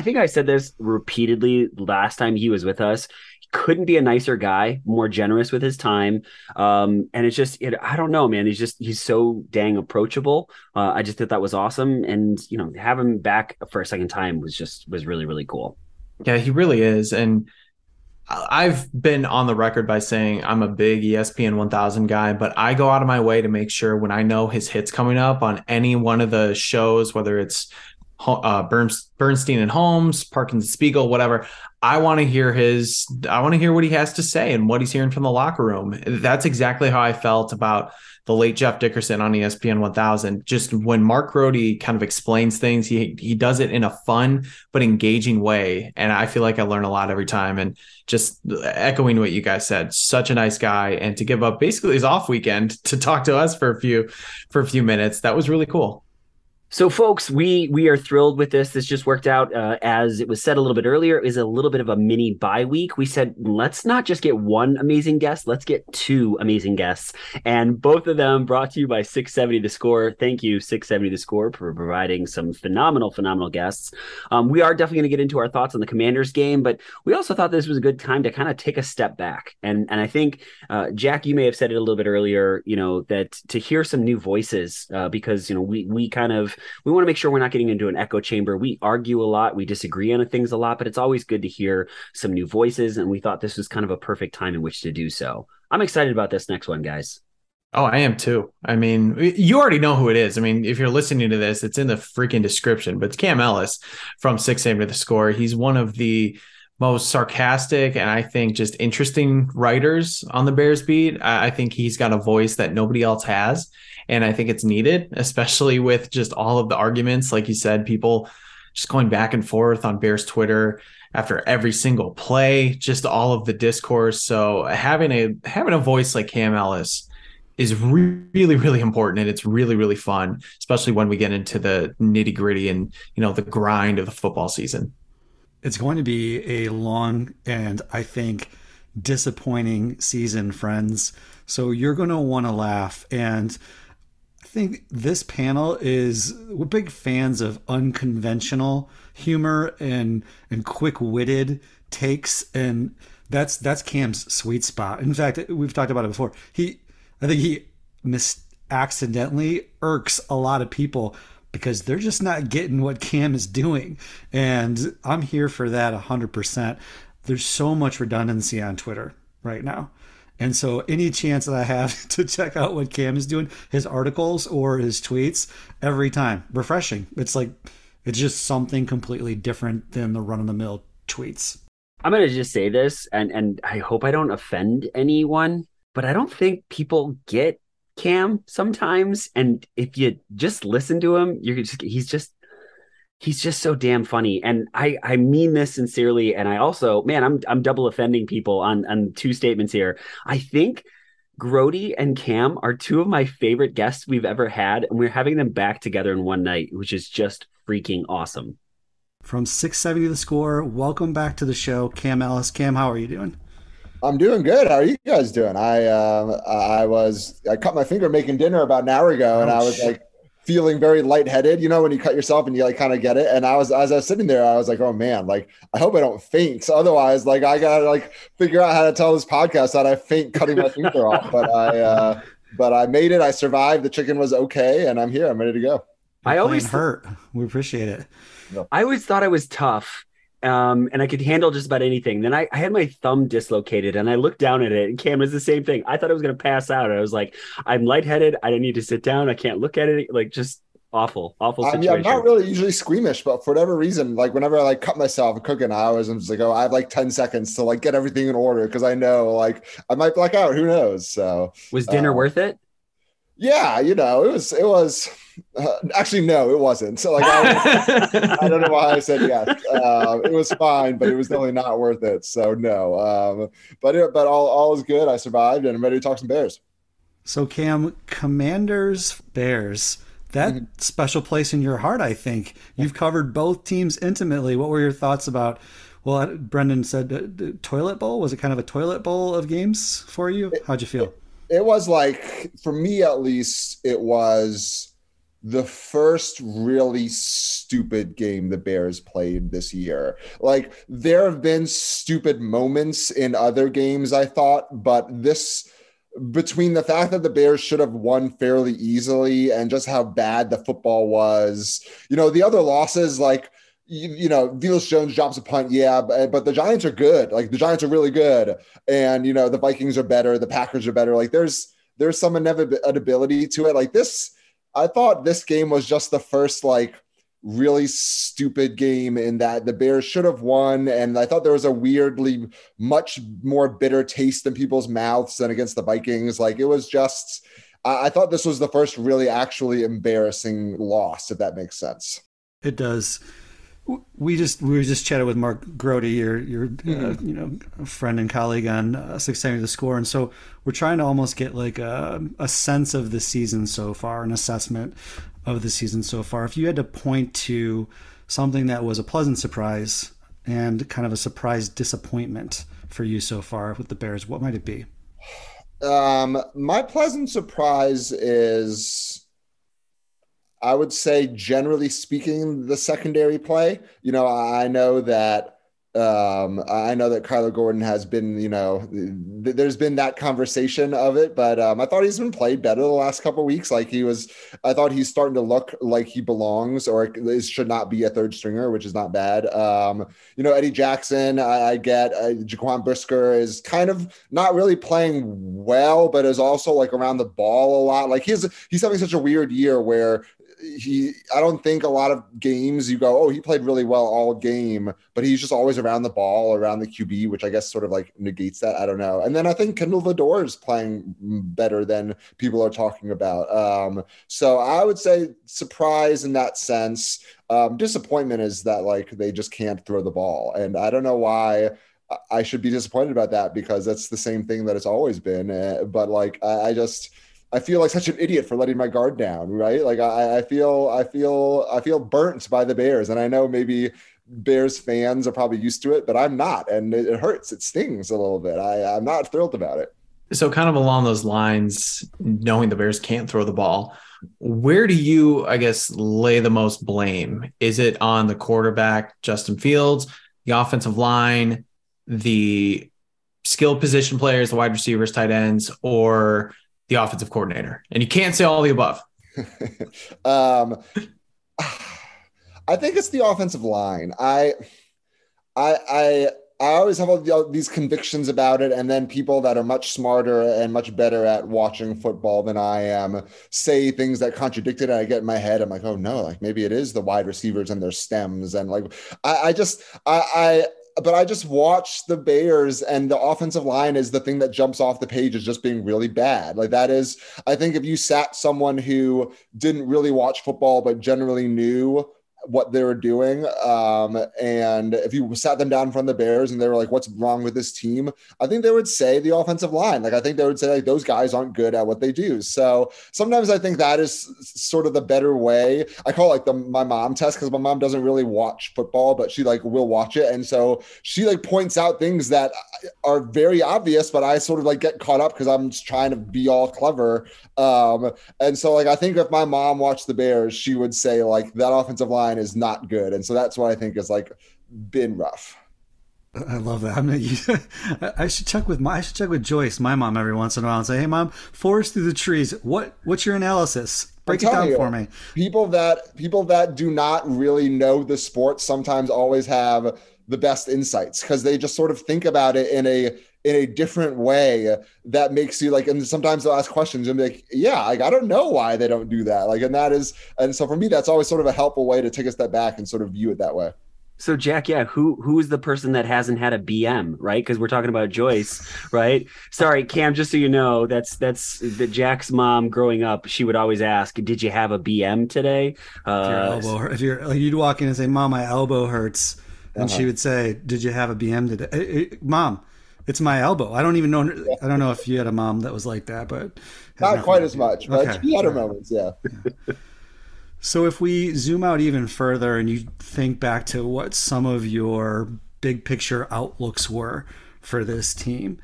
think I said this repeatedly last time he was with us. He couldn't be a nicer guy, more generous with his time. And it's just, I don't know, man. He's so dang approachable. I just thought that was awesome, and have him back for a second time was really, really cool. Yeah, he really is, and I've been on the record by saying I'm a big ESPN 1000 guy, but I go out of my way to make sure when I know his hit's coming up on any one of the shows, whether it's Bernstein and Holmes, Parkins Spiegel, whatever, I want to hear what he has to say and what he's hearing from the locker room. That's exactly how I felt about the late Jeff Dickerson on ESPN 1000. Just when Mark Grote kind of explains things, he does it in a fun but engaging way, and I feel like I learn a lot every time. And just echoing what you guys said, such a nice guy, and to give up basically his off weekend to talk to us for a few minutes, that was really cool. So, folks, we are thrilled with this. This just worked out, as it was said a little bit earlier. It was a little bit of a mini bye week. We said, let's not just get one amazing guest. Let's get two amazing guests. And both of them brought to you by 670 The Score. Thank you, 670 The Score, for providing some phenomenal, phenomenal guests. We are definitely going to get into our thoughts on the Commanders game, but we also thought this was a good time to kind of take a step back. And I think, Jack, you may have said it a little bit earlier, that to hear some new voices, because, we kind of, we want to make sure we're not getting into an echo chamber. We argue a lot. We disagree on things a lot, but it's always good to hear some new voices. And we thought this was kind of a perfect time in which to do so. I'm excited about this next one, guys. Oh, I am too. I mean, you already know who it is. I mean, if you're listening to this, it's in the freaking description, but it's Cam Ellis from 670 The Score. He's one of the most sarcastic and I think just interesting writers on the Bears beat. I think he's got a voice that nobody else has, and I think it's needed, especially with just all of the arguments. Like you said, people just going back and forth on Bears Twitter after every single play, just all of the discourse. So having a voice like Cam Ellis is really, really important, and it's really, really fun, especially when we get into the nitty gritty and, the grind of the football season. It's going to be a long and, I think, disappointing season, friends. So you're going to want to laugh. And I think this panel we're big fans of unconventional humor and quick-witted takes. And that's Cam's sweet spot. In fact, we've talked about it before. I think he accidentally irks a lot of people, because they're just not getting what Cam is doing. And I'm here for that 100%. There's so much redundancy on Twitter right now. And so any chance that I have to check out what Cam is doing, his articles or his tweets, every time, refreshing. It's just something completely different than the run-of-the-mill tweets. I'm going to just say this, and I hope I don't offend anyone, but I don't think people get Cam sometimes, and if you just listen to him, he's just so damn funny. And I mean this sincerely, and I also, man, I'm double offending people on two statements here. I think Grote and Cam are two of my favorite guests we've ever had, and we're having them back together in one night, which is just freaking awesome. From 670 The Score, welcome back to the show, Cam Ellis. Cam, how are you doing? I'm doing good. How are you guys doing? I cut my finger making dinner about an hour ago, and I was like feeling very lightheaded. You know, when you cut yourself and you like kind of get it. And I was, as I was sitting there, I was like, oh man, like I hope I don't faint. So otherwise, like I gotta like figure out how to tell this podcast that I faint cutting my finger off. But I made it. I survived. The chicken was okay, and I'm here. I'm ready to go. I always hurt. We appreciate it. No. I always thought I was tough. And I could handle just about anything. Then I had my thumb dislocated and I looked down at it and Cam was the same thing. I thought I was going to pass out. I was like, I'm lightheaded. I don't need to sit down. I can't look at it. Like just awful situation. I'm not really usually squeamish, but for whatever reason, like whenever I like cut myself cooking, I'm just like, oh, I have like 10 seconds to like get everything in order. Cause I know like I might black out, who knows? So was dinner worth it? Yeah, you know, it was actually, no, it wasn't. So like, I don't know why I said yes. It was fine, but it was definitely not worth it. So no, but all is good. I survived and I'm ready to talk some Bears. So Cam, Commanders, Bears, that special place in your heart, I think. You've covered both teams intimately. What were your thoughts about, well, Brendan said toilet bowl? Was it kind of a toilet bowl of games for you? How'd you feel? It was like, for me at least, it was the first really stupid game the Bears played this year. Like, there have been stupid moments in other games, I thought, but this, between the fact that the Bears should have won fairly easily and just how bad the football was, you know, the other losses, like, you know, Velus Jones drops a punt. Yeah. But the Giants are good. Like the Giants are really good. And, you know, the Vikings are better. The Packers are better. Like there's some inevitability to it. Like this, I thought this game was just the first, like really stupid game in that the Bears should have won. And I thought there was a weirdly much more bitter taste in people's mouths than against the Vikings. Like it was just, I thought this was the first really actually embarrassing loss, if that makes sense. It does. We just chatted with Mark Grote, your friend and colleague on 670 The Score, and so we're trying to almost get like a sense of the season so far, an assessment of the season so far. If you had to point to something that was a pleasant surprise and kind of a surprise disappointment for you so far with the Bears, what might it be? My pleasant surprise is, I would say, generally speaking, the secondary play. You know, I know that Kyler Gordon has been, you know, there's been that conversation of it, but I thought he's been played better the last couple of weeks. Like I thought he's starting to look like he belongs, or should not be a third stringer, which is not bad. You know, Eddie Jackson, I get. Jaquan Brisker is kind of not really playing well, but is also like around the ball a lot. Like he's having such a weird year where I don't think a lot of games you go, oh, he played really well all game, but he's just always around the ball, around the QB, which I guess sort of like negates that. I don't know. And then I think Kendall Vador is playing better than people are talking about. So I would say surprise in that sense. Disappointment is that like they just can't throw the ball. And I don't know why I should be disappointed about that, because that's the same thing that it's always been. But like I feel like such an idiot for letting my guard down, right? Like I feel burnt by the Bears, and I know maybe Bears fans are probably used to it, but I'm not, and it hurts. It stings a little bit. I'm not thrilled about it. So kind of along those lines, knowing the Bears can't throw the ball, where do you, I guess, lay the most blame? Is it on the quarterback, Justin Fields, the offensive line, the skill position players, the wide receivers, tight ends, or the offensive coordinator? And you can't say all the above. I think it's the offensive line. I always have all these convictions about it, and then people that are much smarter and much better at watching football than I am say things that contradict it, and I get in my head, I'm like, oh no, like maybe it is the wide receivers and their stems, and like I just watch the Bears, and the offensive line is the thing that jumps off the page as just being really bad. Like that is, I think if you sat someone who didn't really watch football, but generally knew what they were doing. And if you sat them down in front of the Bears and they were like, what's wrong with this team? I think they would say the offensive line. Like, I think they would say like, those guys aren't good at what they do. So sometimes I think that is sort of the better way. I call it like my mom test, because my mom doesn't really watch football, but she like will watch it. And so she like points out things that are very obvious, but I sort of like get caught up because I'm just trying to be all clever. And so like, I think if my mom watched the Bears, she would say like that offensive line is not good. And so that's what I think has like been rough. I love that. I mean, I should check with Joyce, my mom, every once in a while and say, hey mom, forest through the trees. What's your analysis? Break it down for me. People that do not really know the sport sometimes always have the best insights, because they just sort of think about it in a different way that makes you like, and sometimes they'll ask questions and be like, yeah, like, I don't know why they don't do that. Like, and so for me, that's always sort of a helpful way to take a step back and sort of view it that way. So Jack, yeah, who is the person that hasn't had a BM, right? Because we're talking about Joyce, right? Sorry, Cam, just so you know, that's the Jack's mom growing up. She would always ask, "Did you have a BM today?" You'd walk in and say, "Mom, my elbow hurts," and she would say, "Did you have a BM today, Mom?" It's my elbow. I don't even know. I don't know if you had a mom that was like that, but not quite as much. But she had her moments, yeah. So if we zoom out even further and you think back to what some of your big picture outlooks were for this team,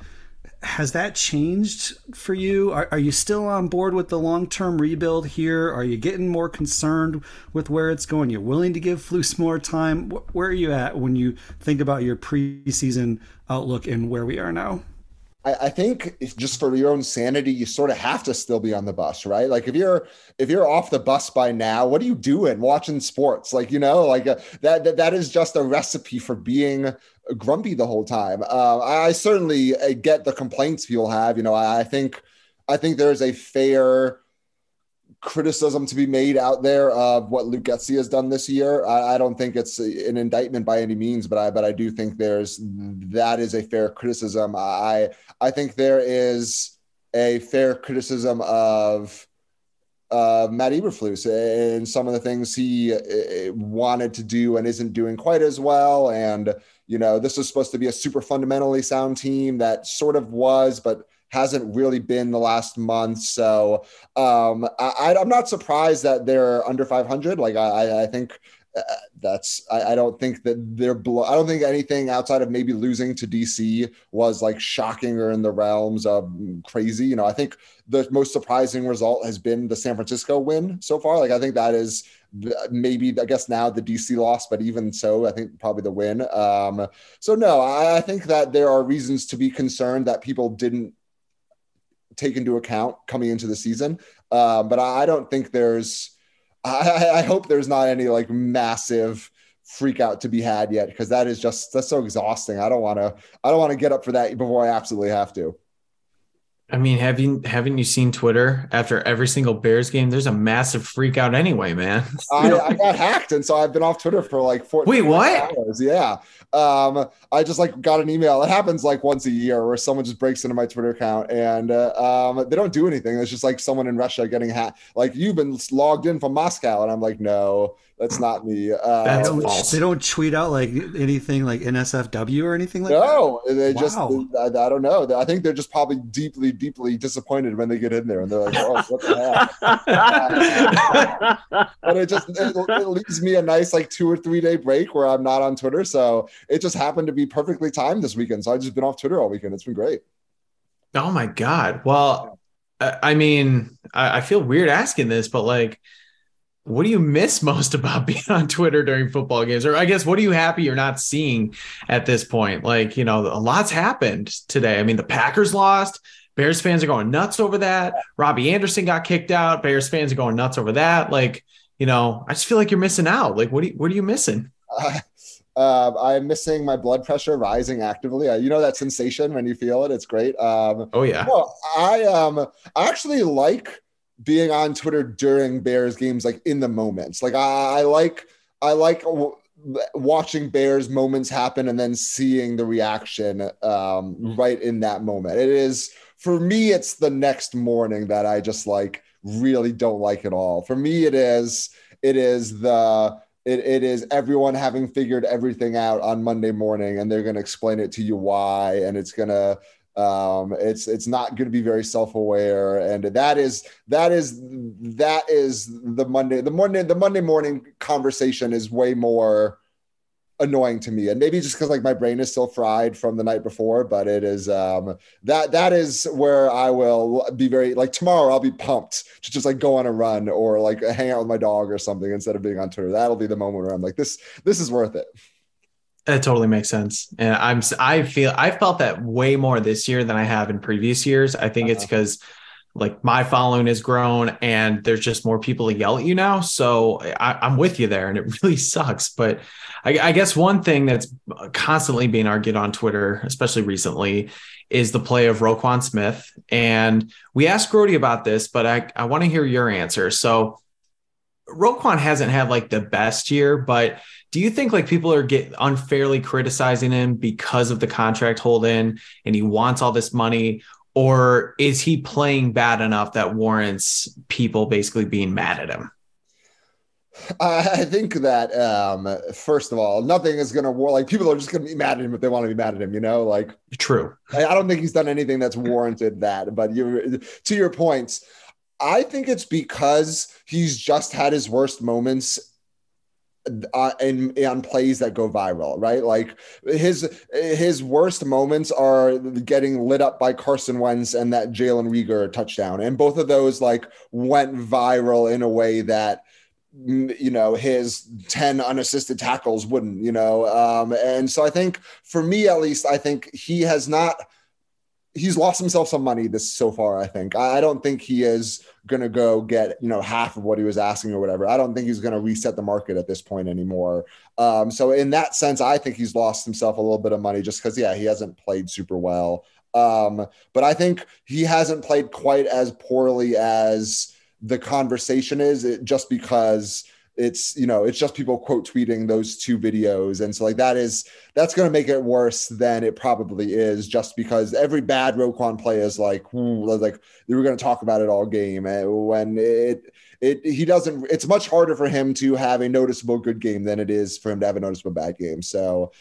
has that changed for you? Are you still on board with the long-term rebuild here? Are you getting more concerned with where it's going? You're willing to give Flus more time? Where are you at when you think about your preseason outlook and where we are now? I think it's just for your own sanity, you sort of have to still be on the bus, right? Like if you're off the bus by now, what are you doing watching sports? Like, you know, like that is just a recipe for being grumpy the whole time. I certainly get the complaints people have. You know, I think there's a fair criticism to be made out there of what Luke Getsy has done this year. I don't think it's an indictment by any means, but I do think that is a fair criticism. I think there is a fair criticism of Matt Eberflus and some of the things he wanted to do and isn't doing quite as well. And, you know, this was supposed to be a super fundamentally sound team that sort of was, but hasn't really been the last month. So I'm not surprised that they're under 500. Like I think that's, I don't think that they're, I don't think anything outside of maybe losing to DC was like shocking or in the realms of crazy. You know, I think the most surprising result has been the San Francisco win so far. Like I think that is maybe, I guess now the DC loss, but even so, I think probably the win. So no, I think that there are reasons to be concerned that people didn't take into account coming into the season. But I don't think I hope there's not any like massive freak out to be had yet, because that's so exhausting. I don't want to get up for that before I absolutely have to. I mean, haven't you seen Twitter after every single Bears game? There's a massive freak out anyway, man. I got hacked, and so I've been off Twitter for like 14 hours. Wait, what? Hours. Yeah. I just like got an email. It happens like once a year where someone just breaks into my Twitter account and they don't do anything. It's just like someone in Russia getting hacked. Like, you've been logged in from Moscow. And I'm like, no, that's not me. That's false. They don't tweet out like anything like NSFW or anything like that? No, they just, I don't know. I think they're just probably deeply disappointed when they get in there and they're like, oh, what the heck? But it leaves me a nice like 2 or 3 day break where I'm not on Twitter. So it just happened to be perfectly timed this weekend. So I've just been off Twitter all weekend. It's been great. Oh my God. Well, I mean, I feel weird asking this, but like, what do you miss most about being on Twitter during football games? Or I guess, what are you happy you're not seeing at this point? Like, you know, a lot's happened today. I mean, the Packers lost. Bears fans are going nuts over that. Robbie Anderson got kicked out. Bears fans are going nuts over that. Like, you know, I just feel like you're missing out. Like, what are you missing? I'm missing my blood pressure rising actively. You know that sensation when you feel it? It's great. Oh, yeah. No, I actually like being on Twitter during Bears games, like in the moments. Like I like watching Bears moments happen and then seeing the reaction right in that moment. It is, for me, it's the next morning that I just like really don't like at all. For me, it is It is everyone having figured everything out on Monday morning, and they're going to explain it to you why, and it's going to it's not going to be very self-aware. And that is the Monday morning conversation is way more annoying to me. And maybe just because like my brain is still fried from the night before, but it is that is where I will be very like tomorrow. I'll be pumped to just like go on a run or like hang out with my dog or something instead of being on Twitter. That'll be the moment where I'm like, this is worth it. That totally makes sense. And I felt that way more this year than I have in previous years. I think it's because like my following has grown and there's just more people to yell at you now. So I'm with you there and it really sucks. But I guess one thing that's constantly being argued on Twitter, especially recently, is the play of Roquan Smith. And we asked Grote about this, but I want to hear your answer. So Roquan hasn't had like the best year, but do you think like people are unfairly criticizing him because of the contract hold in and he wants all this money? Or is he playing bad enough that warrants people basically being mad at him? I think that, first of all, nothing is going to like people are just going to be mad at him if they want to be mad at him, you know, like true. I don't think he's done anything that's warranted that, but to your points, I think it's because he's just had his worst moments on plays that go viral, right? Like his worst moments are getting lit up by Carson Wentz and that Jalen Reagor touchdown. And both of those like went viral in a way that, you know, his 10 unassisted tackles wouldn't, you know? And so I think for me, at least, I think he's lost himself some money so far. I think, I don't think he is going to go get, you know, half of what he was asking or whatever. I don't think he's going to reset the market at this point anymore. So in that sense, I think he's lost himself a little bit of money just because, yeah, he hasn't played super well. But I think he hasn't played quite as poorly as the conversation is just because it's, you know, it's just people quote tweeting those two videos. And so like, that's going to make it worse than it probably is just because every bad Roquan play is like they were going to talk about it all game. And when it's much harder for him to have a noticeable good game than it is for him to have a noticeable bad game. So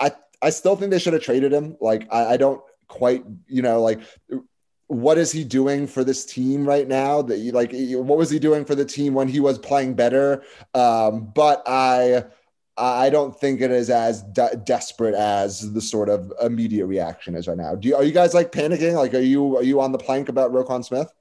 I still think they should have traded him. Like, I don't quite, you know, like, what is he doing for this team right now? That you like, what was he doing for the team when he was playing better? But I don't think it is as desperate as the sort of immediate reaction is right now. Are you guys like panicking? Like, are you on the plank about Roquan Smith?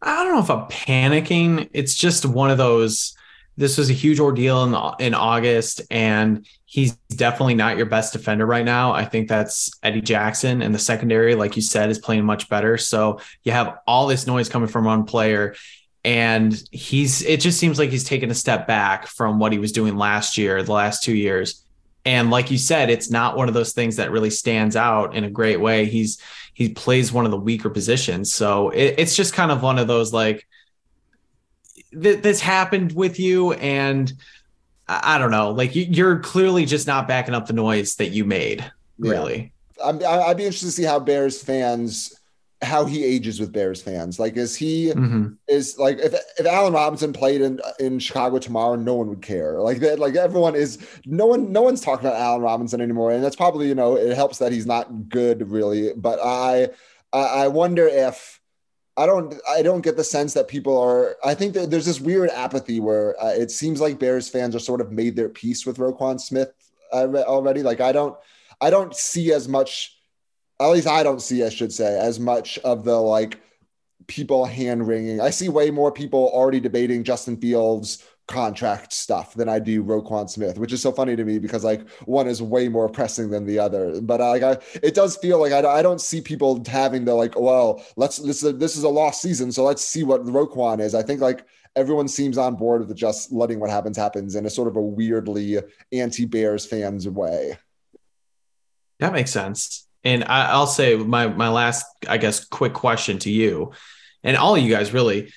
I don't know if I'm panicking. It's just one of those, this was a huge ordeal in August, and he's definitely not your best defender right now. I think that's Eddie Jackson, and the secondary, like you said, is playing much better. So you have all this noise coming from one player, and it just seems like he's taken a step back from what he was doing last year, the last 2 years. And like you said, it's not one of those things that really stands out in a great way. He plays one of the weaker positions. So it's just kind of one of those, like, this happened with you, and I don't know, like you're clearly just not backing up the noise that you made, really. Yeah. I'd be interested to see how he ages with Bears fans. Like, is like, if Allen Robinson played in Chicago tomorrow, no one would care. Like that, like everyone is no one's talking about Allen Robinson anymore. And that's probably, you know, it helps that he's not good really, but I wonder if, I don't get the sense that people are, I think that there's this weird apathy where it seems like Bears fans are sort of made their peace with Roquan Smith already. Like, I don't see as much, at least I don't see, I should say, as much of the like people hand wringing. I see way more people already debating Justin Fields' contract stuff than I do Roquan Smith, which is so funny to me because like one is way more pressing than the other. But it does feel like I don't see people having the like, well, this is a lost season, so let's see what Roquan is. I think like everyone seems on board with just letting what happens in a sort of a weirdly anti-Bears fans way. That makes sense. And I'll say my last, I guess, quick question to you and all of you guys really.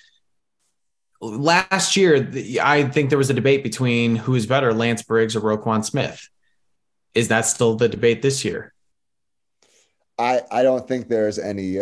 Last year, I think there was a debate between who is better, Lance Briggs or Roquan Smith. Is that still the debate this year? I don't think there's any.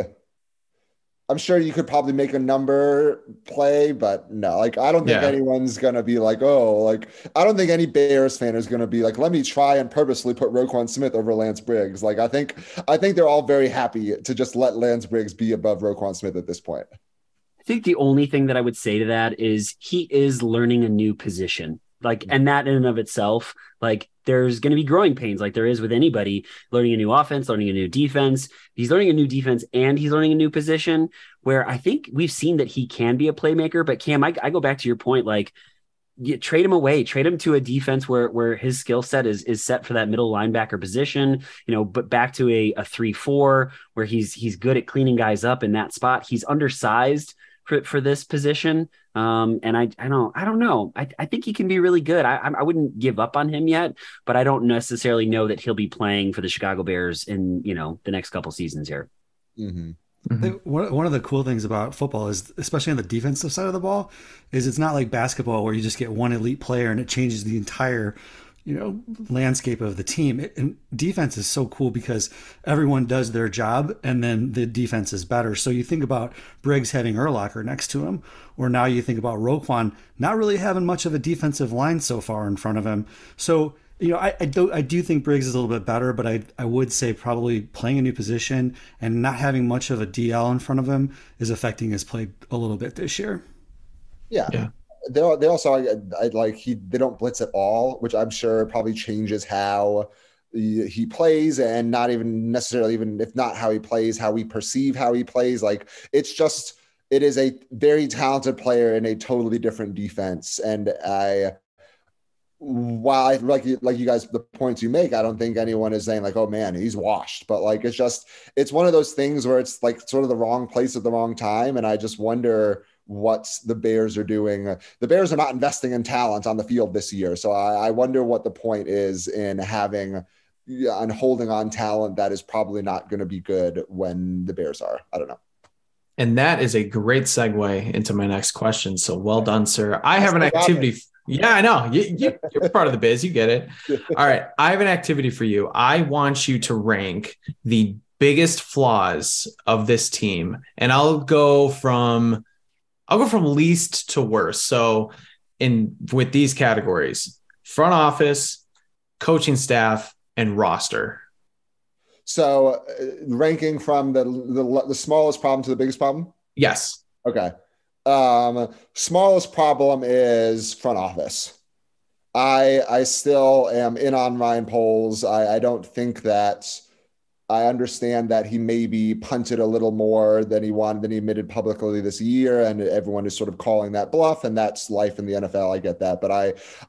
I'm sure you could probably make a number play, but no, like, I don't think anyone's going to be like, oh, like, I don't think any Bears fan is going to be like, let me try and purposely put Roquan Smith over Lance Briggs. Like, I think they're all very happy to just let Lance Briggs be above Roquan Smith at this point. I think the only thing that I would say to that is he is learning a new position. Like, and that in and of itself, like, there's going to be growing pains, like there is with anybody learning a new offense, learning a new defense. He's learning a new defense and he's learning a new position, where I think we've seen that he can be a playmaker. But Cam, I go back to your point, like, you trade him away, trade him to a defense where his skill set is set for that middle linebacker position, you know, but back to a 3-4 where he's good at cleaning guys up in that spot. He's undersized for this position. And I don't know. I think he can be really good. I wouldn't give up on him yet, but I don't necessarily know that he'll be playing for the Chicago Bears in, you know, the next couple seasons here. Mm-hmm. Mm-hmm. I think one of the cool things about football is, especially on the defensive side of the ball, is it's not like basketball where you just get one elite player and it changes the entire, you know, landscape of the team. And defense is so cool because everyone does their job and then the defense is better. So you think about Briggs having Urlacher next to him, or now you think about Roquan not really having much of a defensive line so far in front of him. So, you know, I do think Briggs is a little bit better, but I would say probably playing a new position and not having much of a DL in front of him is affecting his play a little bit this year. Yeah. They also, they don't blitz at all, which I'm sure probably changes how he plays, and not even necessarily, even if not how he plays, how we perceive how he plays. Like, it is a very talented player in a totally different defense. And while I like you guys, the points you make, I don't think anyone is saying like, oh man, he's washed, but like, it's one of those things where it's like sort of the wrong place at the wrong time. And I just wonder what the Bears are doing. The Bears are not investing in talent on the field this year. So I wonder what the point is in having and holding on talent that is probably not going to be good when the Bears are. I don't know. And that is a great segue into my next question. So well done, sir. I have an activity. Yeah, I know. You're part of the biz. You get it. All right. I have an activity for you. I want you to rank the biggest flaws of this team. And I'll go from least to worst. So with these categories: front office, coaching staff, and roster. So ranking from the smallest problem to the biggest problem? Yes. Okay. Smallest problem is front office. I still am in on Ryan Poles. I don't think that I understand that he maybe punted a little more than he admitted publicly this year, and everyone is sort of calling that bluff, and that's life in the NFL. I get that. But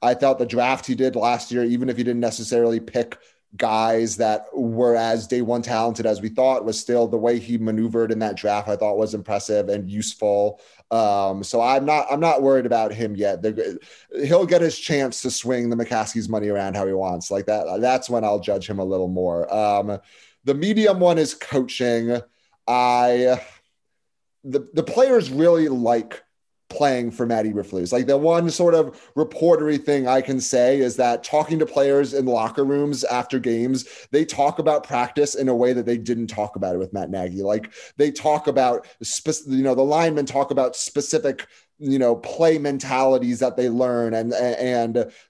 I thought the draft he did last year, even if he didn't necessarily pick guys that were as day one talented as we thought, was still the way he maneuvered in that draft, I thought was impressive and useful. So I'm not worried about him yet. He'll get his chance to swing the McCaskey's money around how he wants. Like that. That's when I'll judge him a little more. The medium one is coaching. The players really like playing for Matt Eberflus. Like, the one sort of reportery thing I can say is that talking to players in locker rooms after games, they talk about practice in a way that they didn't talk about it with Matt Nagy. Like, they talk about, the linemen talk about specific, you know, play mentalities that they learn, and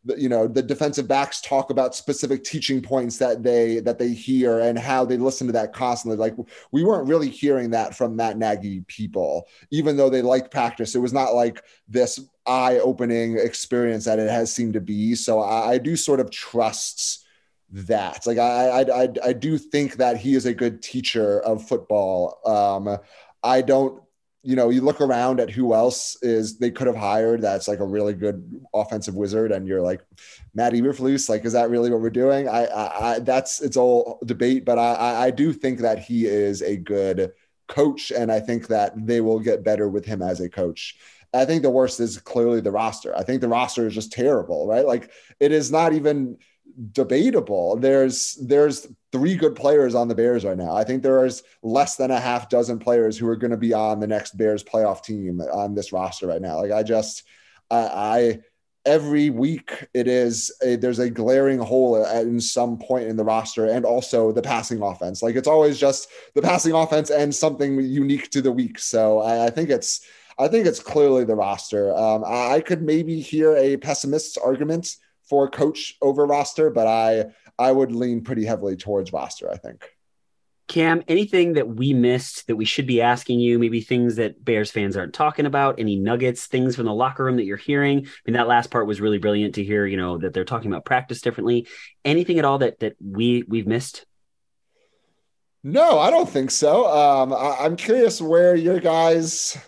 the defensive backs talk about specific teaching points that they hear and how they listen to that constantly. Like, we weren't really hearing that from Matt Nagy people, even though they liked practice. It was not like this eye-opening experience that it has seemed to be. So I do sort of trust that. Like, I do think that he is a good teacher of football. I don't, you know, you look around at who else they could have hired that's like a really good offensive wizard, and you're like, Matt Eberflus, like, is that really what we're doing? It's all debate, but I do think that he is a good coach, and I think that they will get better with him as a coach. I think the worst is clearly the roster. I think the roster is just terrible, right? Like, it is not even debatable. There's three good players on the Bears right now. I think there is less than a half dozen players who are going to be on the next Bears playoff team on this roster right now. Like, I just, I every week it is there's a glaring hole at in some point in the roster, and also the passing offense. Like, it's always just the passing offense and something unique to the week. So I think it's clearly the roster. I could maybe hear a pessimist's argument for coach over roster, but I would lean pretty heavily towards roster, I think. Cam, anything that we missed that we should be asking you, maybe things that Bears fans aren't talking about, any nuggets, things from the locker room that you're hearing? I mean, that last part was really brilliant to hear, you know, that they're talking about practice differently. Anything at all that we've missed? No, I don't think so. I'm curious where your guys...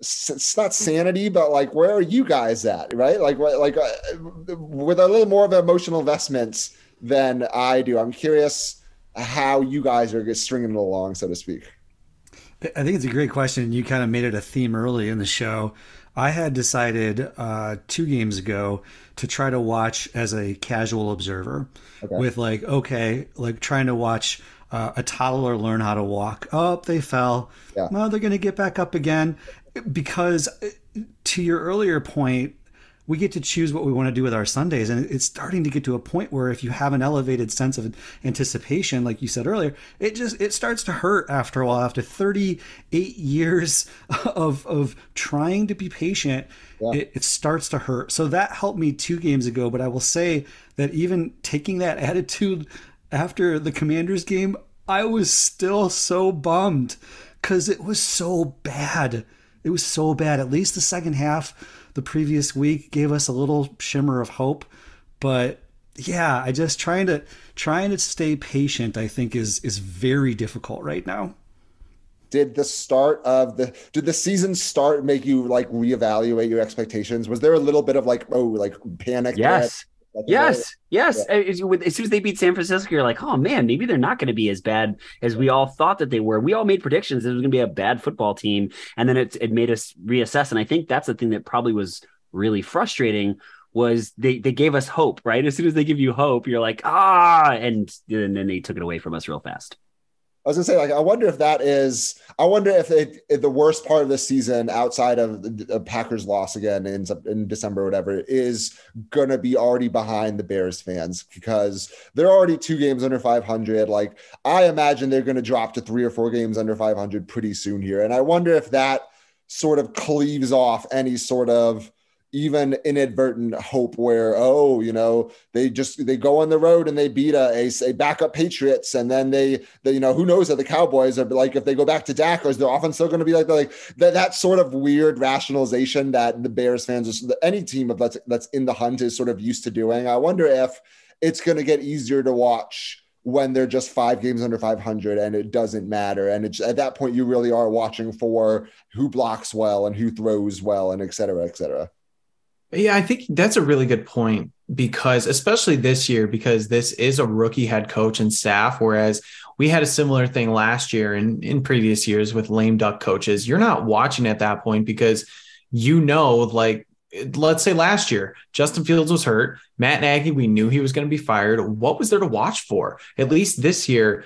it's not sanity, but like, where are you guys at? Right? With a little more of an emotional investment than I do. I'm curious how you guys are stringing it along, so to speak. I think it's a great question. You kind of made it a theme early in the show. I had decided 2 games ago to try to watch as a casual observer, with trying to watch a toddler learn how to walk. Oh, they fell. Yeah. Well, they're going to get back up again. Because to your earlier point, we get to choose what we want to do with our Sundays. And it's starting to get to a point where if you have an elevated sense of anticipation, like you said earlier, it starts to hurt after a while. After 38 years of trying to be patient, it starts to hurt. So that helped me 2 games ago. But I will say that even taking that attitude after the Commanders game, I was still so bummed because it was so bad. It was so bad. At least the second half the previous week gave us a little shimmer of hope. But yeah, I just trying to stay patient, I think, is very difficult right now. Did the start of did the season start make you like reevaluate your expectations? Was there a little bit of panic? Yes. Yes. Yeah. As soon as they beat San Francisco, you're like, oh man, maybe they're not going to be as bad as we all thought that they were. We all made predictions that it was going to be a bad football team. And then it made us reassess. And I think that's the thing that probably was really frustrating was they gave us hope, right? As soon as they give you hope, you're like, and then they took it away from us real fast. I was gonna say, I wonder if the worst part of the season outside of the Packers loss again in December or whatever is gonna be already behind the Bears fans, because they're already 2 games under 500. Like, I imagine they're gonna drop to 3 or 4 games under 500 pretty soon here. And I wonder if that sort of cleaves off any sort of even inadvertent hope where, they go on the road and they beat a backup Patriots. And then they who knows that the Cowboys are like, if they go back to Dak, or is their offense still going to be that sort of weird rationalization that the Bears fans, or any team that's in the hunt, is sort of used to doing. I wonder if it's going to get easier to watch when they're just 5 games under 500 and it doesn't matter. And it's, at that point, you really are watching for who blocks well and who throws well and et cetera, et cetera. Yeah, I think that's a really good point, because especially this year, because this is a rookie head coach and staff, whereas we had a similar thing last year and in previous years with lame duck coaches. You're not watching at that point because, let's say last year, Justin Fields was hurt. Matt Nagy, we knew he was going to be fired. What was there to watch for? At least this year,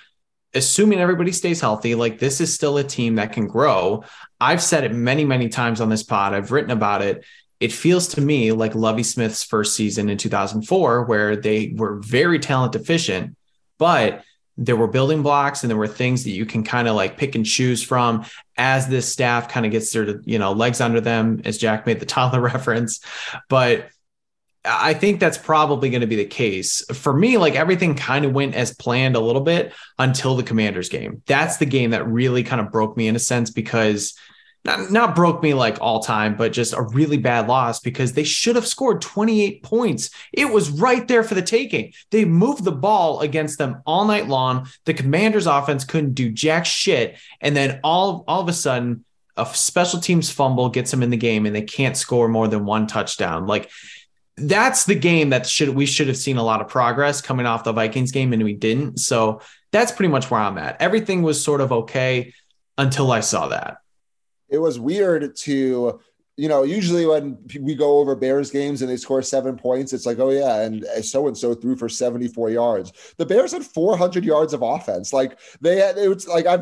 assuming everybody stays healthy, this is still a team that can grow. I've said it many, many times on this pod. I've written about it. It feels to me like Lovie Smith's first season in 2004, where they were very talent deficient, but there were building blocks and there were things that you can kind of pick and choose from as this staff kind of gets their, legs under them, as Jack made the toddler reference. But I think that's probably going to be the case for me. Everything kind of went as planned a little bit until the Commanders game. That's the game that really kind of broke me in a sense, because not broke me all time, but just a really bad loss, because they should have scored 28 points. It was right there for the taking. They moved the ball against them all night long. The Commanders offense couldn't do jack shit. And then all of a sudden, a special teams fumble gets them in the game and they can't score more than 1 touchdown. That's the game that we should have seen a lot of progress coming off the Vikings game, and we didn't. So that's pretty much where I'm at. Everything was sort of okay until I saw that. It was weird to you know, usually when we go over Bears games and they score 7 points, it's like, oh yeah, and so-and-so threw for 74 yards. The Bears had 400 yards of offense. Like they had, it was like, I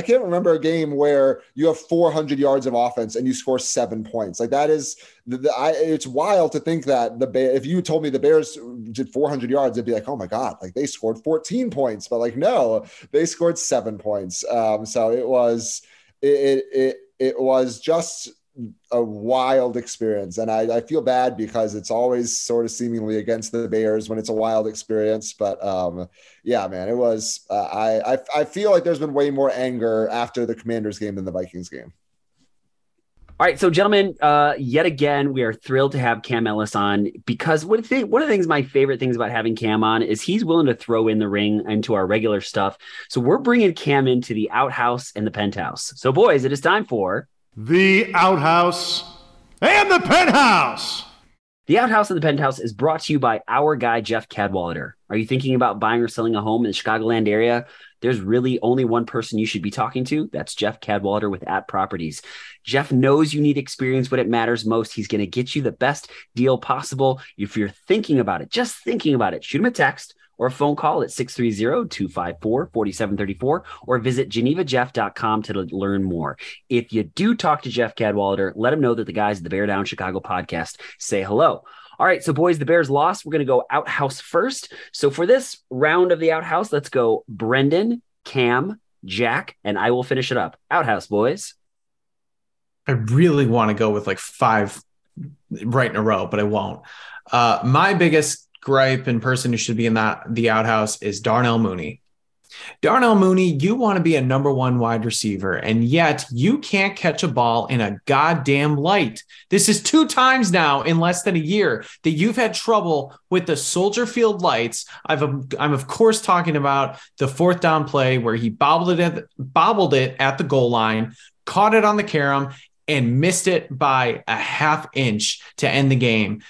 can't remember a game where you have 400 yards of offense and you score 7 points. Like that is, it's wild to think that if you told me the Bears did 400 yards, I'd be like, oh my God, like they scored 14 points, but like, no, they scored 7 points. So it was just a wild experience. And I feel bad because it's always sort of seemingly against the Bears when it's a wild experience. But yeah, man, it was, I feel like there's been way more anger after the Commanders game than the Vikings game. All right. So gentlemen, yet again, we are thrilled to have Cam Ellis on, because one of the things, my favorite things about having Cam on is he's willing to throw in the ring into our regular stuff. So we're bringing Cam into the outhouse and the penthouse. So boys, it is time for The Outhouse and the Penthouse. The Outhouse and the Penthouse is brought to you by our guy, Jeff Cadwalader. Are you thinking about buying or selling a home in the Chicagoland area? There's really only one person you should be talking to. That's Jeff Cadwalader with At Properties. Jeff knows you need experience when it matters most. He's going to get you the best deal possible. If you're thinking about it, just thinking about it, shoot him a text or a phone call at 630-254-4734, or visit GenevaJeff.com to learn more. If you do talk to Jeff Cadwalader, let him know that the guys at the Bear Down Chicago podcast say hello. All right, so boys, the Bears lost. We're going to go outhouse first. So for this round of the outhouse, let's go Brendan, Cam, Jack, and I will finish it up. Outhouse, boys. I really want to go with like five right in a row, but I won't. My biggest gripe and person who should be in the outhouse is Darnell Mooney. Darnell Mooney, you want to be a number one wide receiver, and yet you can't catch a ball in a goddamn light. This is 2 times now in less than a year that you've had trouble with the Soldier Field lights. I'm of course talking about the 4th down play where he bobbled it at the goal line, caught it on the carom, and missed it by a half inch to end the game.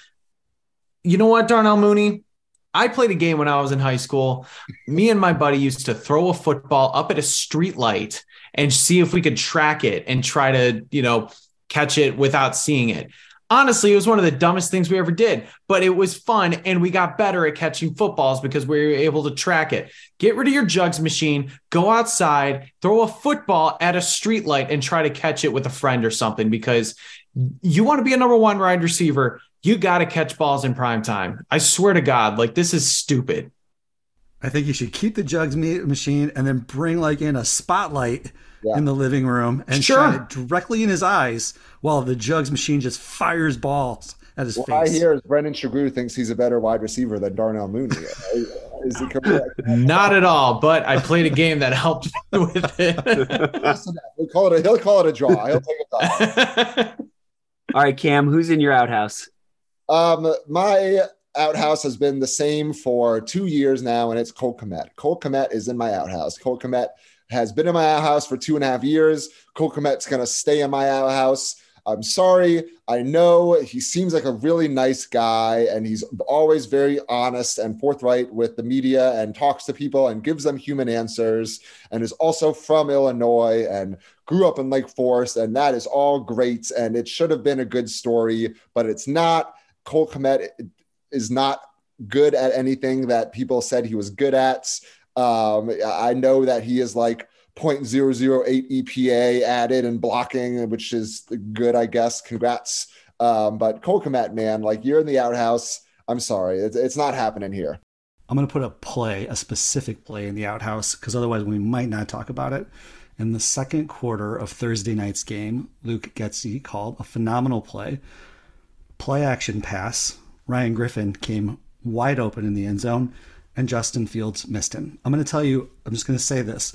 You know what, Darnell Mooney? I played a game when I was in high school. Me and my buddy used to throw a football up at a street light and see if we could track it and try to, you know, catch it without seeing it. Honestly, it was one of the dumbest things we ever did, but it was fun, and we got better at catching footballs because we were able to track it. Get rid of your jugs machine, go outside, throw a football at a street light and try to catch it with a friend or something, because you want to be a number one wide receiver. You got to catch balls in prime time. I swear to God, like, this is stupid. I think you should keep the jugs machine and then bring like in a spotlight in the living room and shine it directly in his eyes while the jugs machine just fires balls at his face. I hear is Brendan Sugrue thinks he's a better wide receiver than Darnell Mooney. Is he correct? Not at all, but I played a game that helped with it. He'll call it a draw. He'll take it off. All right, Cam, who's in your outhouse? My outhouse has been the same for 2 years now, and it's Cole Kmet. Cole Kmet is in my outhouse. Cole Kmet has been in my outhouse for 2.5 years. Cole Kmet's going to stay in my outhouse. I'm sorry. I know he seems like a really nice guy, and he's always very honest and forthright with the media and talks to people and gives them human answers, and is also from Illinois and grew up in Lake Forest, and that is all great. And it should have been a good story, but it's not. Cole Kmet is not good at anything that people said he was good at. I know that he is like 0.008 EPA added and blocking, which is good, I guess. Congrats. But Cole Kmet, man, like, you're in the outhouse. I'm sorry. It's not happening here. I'm going to put a specific play in the outhouse, because otherwise we might not talk about it. In the second quarter of Thursday night's game, Luke Getsy called a phenomenal play action pass. Ryan Griffin came wide open in the end zone, and Justin Fields missed him. I'm going to tell you, I'm just going to say this,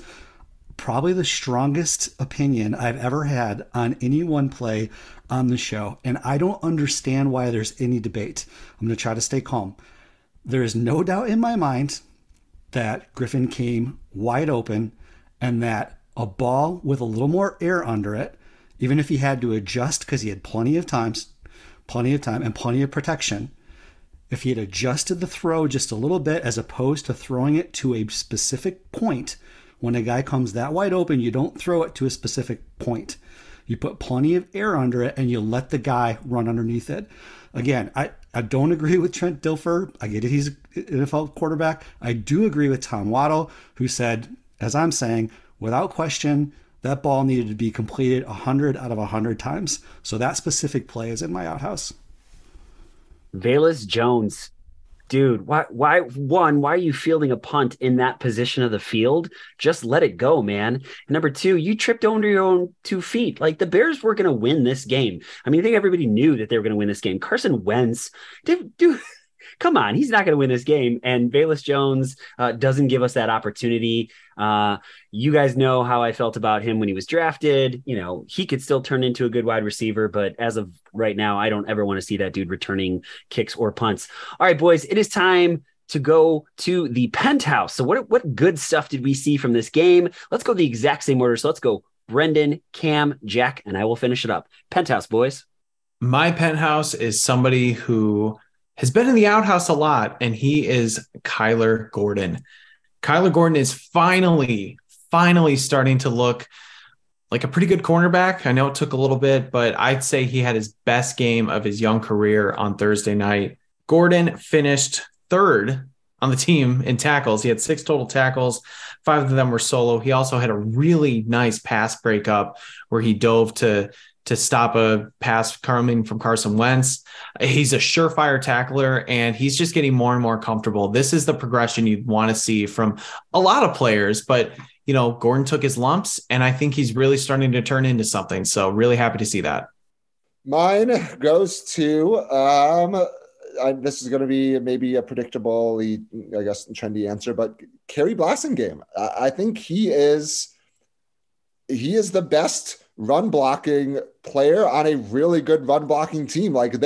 probably the strongest opinion I've ever had on any one play on the show. And I don't understand why there's any debate. I'm going to try to stay calm. There is no doubt in my mind that Griffin came wide open, and that a ball with a little more air under it, even if he had to adjust, because he had plenty of time and plenty of protection. If he had adjusted the throw just a little bit, as opposed to throwing it to a specific point, when a guy comes that wide open, you don't throw it to a specific point. You put plenty of air under it, and you let the guy run underneath it. Again, I don't agree with Trent Dilfer. I get it. He's an NFL quarterback. I do agree with Tom Waddle, who said, as I'm saying, without question, that ball needed to be completed 100 out of 100 times. So that specific play is in my outhouse. Velus Jones. Dude, why are you fielding a punt in that position of the field? Just let it go, man. Number two, you tripped under your own 2 feet. Like, the Bears were going to win this game. I mean, I think everybody knew that they were going to win this game. Carson Wentz, dude, come on. He's not going to win this game. And Velus Jones doesn't give us that opportunity. You guys know how I felt about him when he was drafted. You know, he could still turn into a good wide receiver, but as of right now, I don't ever want to see that dude returning kicks or punts. All right, boys, it is time to go to the penthouse. So what good stuff did we see from this game? Let's go the exact same order. So let's go Brendan, Cam, Jack, and I will finish it up. Penthouse, boys. My penthouse is somebody who has been in the outhouse a lot, and he is Kyler Gordon. Kyler Gordon is finally starting to look like a pretty good cornerback. I know it took a little bit, but I'd say he had his best game of his young career on Thursday night. Gordon finished third on the team in tackles. He had 6 total tackles. 5 of them were solo. He also had a really nice pass breakup where he dove to stop a pass coming from Carson Wentz. He's a surefire tackler, and he's just getting more and more comfortable. This is the progression you'd want to see from a lot of players, but you know, Gordon took his lumps, and I think he's really starting to turn into something. So really happy to see that. Mine goes to, this is going to be maybe a predictably, I guess, trendy answer, but Kerry Blossom game. I think he is the best run blocking player on a really good run blocking team. Like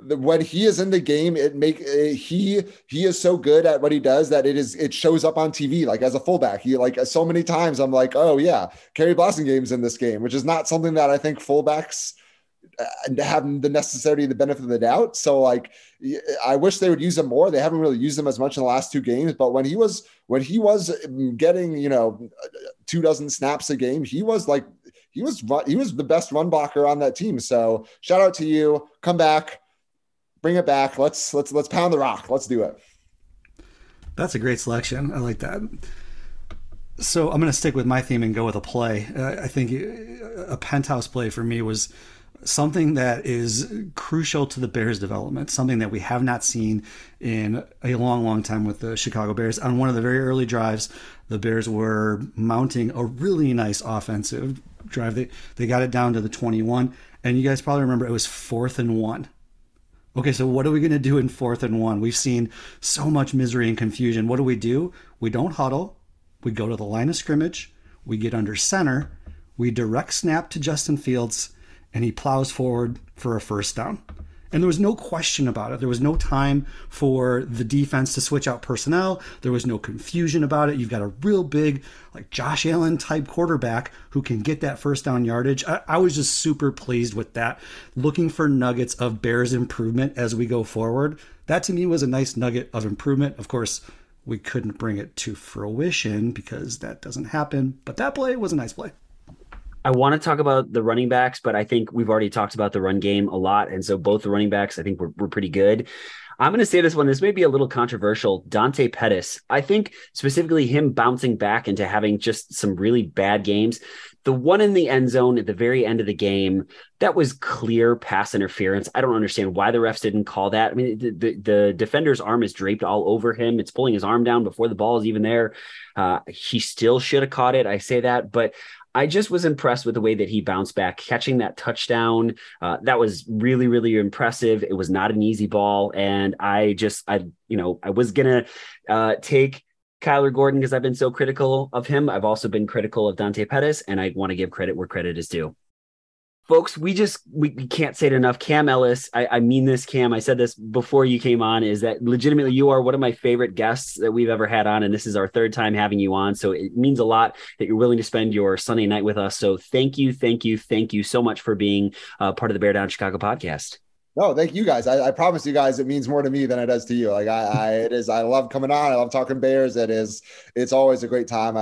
when he is in the game, he is so good at what he does that it shows up on TV. Like as a fullback, he like so many times I'm like, oh yeah, Kerry Blossom game's in this game, which is not something that I think fullbacks have the benefit of the doubt. So like, I wish they would use him more. They haven't really used him as much in the last 2 games, but when he was getting, 2 dozen snaps a game, he was the best run blocker on that team. So shout out to you. Come back, bring it back. Let's pound the rock. Let's do it. That's a great selection. I like that. So I'm going to stick with my theme and go with a play. I think a penthouse play for me was something that is crucial to the Bears' development, something that we have not seen in a long, long time with the Chicago Bears. On one of the very early drives, the Bears were mounting a really nice offensive drive. They got it down to the 21, and you guys probably remember it was 4th and 1. Okay, so what are we going to do in 4th and 1? We've seen so much misery and confusion. What do? We don't huddle. We go to the line of scrimmage. We get under center. We direct snap to Justin Fields, and he plows forward for a first down. And there was no question about it. There was no time for the defense to switch out personnel. There was no confusion about it. You've got a real big, like Josh Allen type quarterback who can get that first down yardage. I was just super pleased with that. Looking for nuggets of Bears improvement as we go forward. That to me was a nice nugget of improvement. Of course, we couldn't bring it to fruition because that doesn't happen. But that play was a nice play. I want to talk about the running backs, but I think we've already talked about the run game a lot. And so both the running backs, I think were pretty good. I'm going to say this one. This may be a little controversial. Dante Pettis. I think specifically him bouncing back into having just some really bad games. The one in the end zone at the very end of the game, that was clear pass interference. I don't understand why the refs didn't call that. I mean, the defender's arm is draped all over him. It's pulling his arm down before the ball is even there. He still should have caught it. I say that, but I just was impressed with the way that he bounced back, catching that touchdown. That was really, really impressive. It was not an easy ball. And I was going to take Kyler Gordon because I've been so critical of him. I've also been critical of Dante Pettis, and I want to give credit where credit is due. Folks, we can't say it enough. Cam Ellis, I mean this, Cam. I said this before you came on, is that legitimately you are one of my favorite guests that we've ever had on, and this is our 3rd time having you on. So it means a lot that you're willing to spend your Sunday night with us. So thank you so much for being part of the Bear Down Chicago podcast. No, thank you guys. I promise you guys, it means more to me than it does to you. Like it is. I love coming on. I love talking Bears. It's always a great time.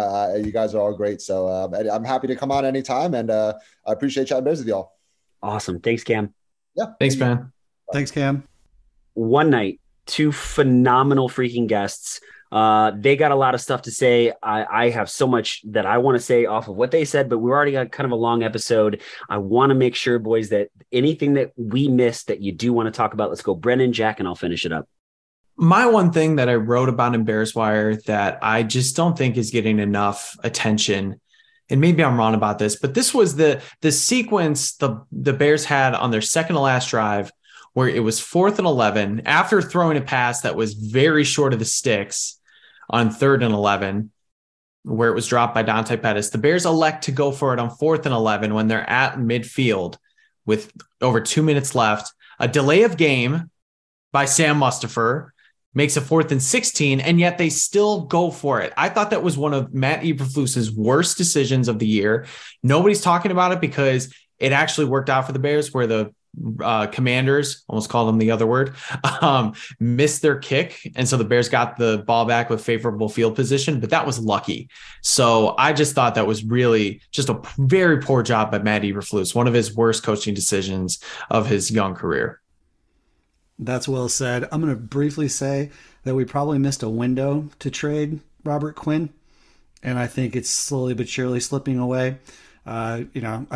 You guys are all great. So I'm happy to come on anytime, and I appreciate chatting Bears with y'all. Awesome. Thanks, Cam. Yeah. Thanks, man. Bye. Thanks, Cam. One night, two phenomenal freaking guests. They got a lot of stuff to say. I have so much that I want to say off of what they said, but we already got kind of a long episode. I want to make sure, boys, that anything that we missed that you do want to talk about, let's go Brendan, Jack, and I'll finish it up. My one thing that I wrote about in Bears Wire that I just don't think is getting enough attention, and maybe I'm wrong about this, but this was the sequence the Bears had on their second to last drive, where it was 4th and 11 after throwing a pass that was very short of the sticks. On 3rd and 11, where it was dropped by Dante Pettis, the Bears elect to go for it on 4th and 11 when they're at midfield with over 2 minutes left. A delay of game by Sam Mustipher makes a 4th and 16, and yet they still go for it. I thought that was one of Matt Eberflus's worst decisions of the year. Nobody's talking about it because it actually worked out for the Bears, where the Commanders, almost called them the other word, missed their kick. And so the Bears got the ball back with favorable field position, but that was lucky. So I just thought that was really just a very poor job by Matt Eberflus, one of his worst coaching decisions of his young career. That's well said. I'm going to briefly say that we probably missed a window to trade Robert Quinn, and I think it's slowly but surely slipping away. I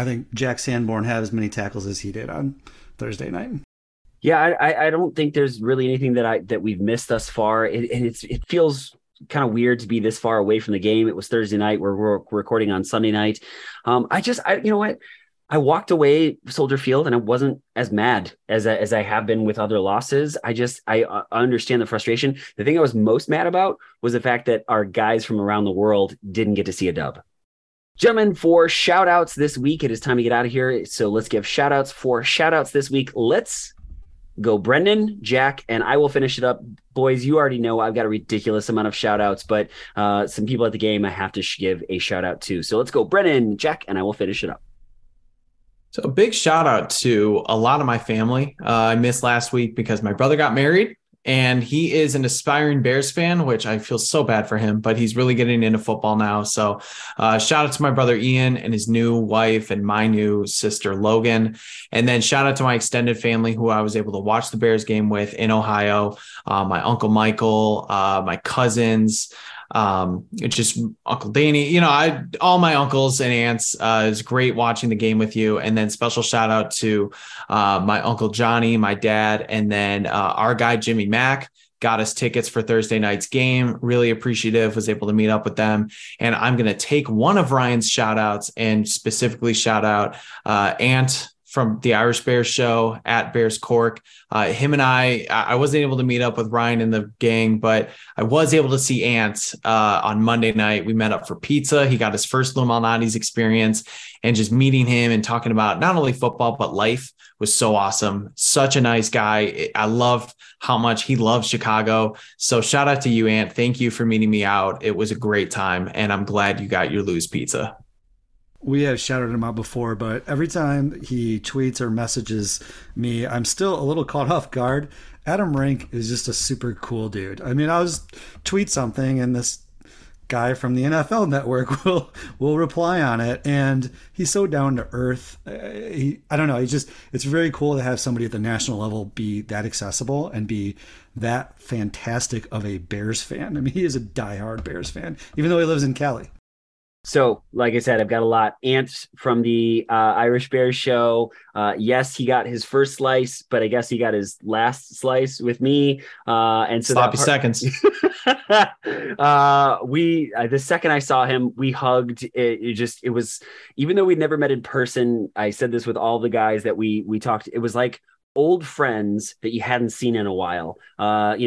think Jack Sanborn had as many tackles as he did on Thursday night. Yeah, I don't think there's really anything that we've missed thus far. It feels kind of weird to be this far away from the game. It was Thursday night. We're recording on Sunday night. You know what? I walked away Soldier Field and I wasn't as mad as I have been with other losses. I understand the frustration. The thing I was most mad about was the fact that our guys from around the world didn't get to see a dub. Gentlemen, for shout outs this week, it is time to get out of here. So let's give shout outs for shout outs this week. Let's go Brendan, Jack, and I will finish it up. Boys, you already know I've got a ridiculous amount of shout outs, but some people at the game I have to give a shout out to. So let's go Brendan, Jack, and I will finish it up. So a big shout out to a lot of my family. I missed last week because my brother got married. And he is an aspiring Bears fan, which I feel so bad for him, but he's really getting into football now. So shout out to my brother Ian and his new wife and my new sister Logan. And then shout out to my extended family who I was able to watch the Bears game with in Ohio. My uncle Michael, my cousins, it's just Uncle Danny, all my uncles and aunts. It's great watching the game with you. And then special shout out to my Uncle Johnny, my dad, and then our guy Jimmy Mack got us tickets for Thursday night's game. Really appreciative, was able to meet up with them. And I'm going to take one of Ryan's shout outs and specifically shout out Ant from the Irish Bears show at Bears Cork. Him and I wasn't able to meet up with Ryan and the gang, but I was able to see Ant on Monday night. We met up for pizza. He got his first Lou Malnati's experience, and just meeting him and talking about not only football, but life was so awesome. Such a nice guy. I loved how much he loves Chicago. So shout out to you, Ant. Thank you for meeting me out. It was a great time, and I'm glad you got your Lou's pizza. We have shouted him out before, but every time he tweets or messages me, I'm still a little caught off guard. Adam Rank is just a super cool dude. I mean, I was tweet something and this guy from the NFL Network will reply on it, and he's so down to earth. I don't know. It's very cool to have somebody at the national level be that accessible and be that fantastic of a Bears fan. I mean, he is a diehard Bears fan, even though he lives in Cali. So, like I said, I've got a lot. Ant from the Irish Bears show. Yes, he got his first slice, but I guess he got his last slice with me. And so sloppy seconds. The second I saw him, we hugged. It was, even though we'd never met in person, I said this with all the guys that we talked. It was like old friends that you hadn't seen in a while, and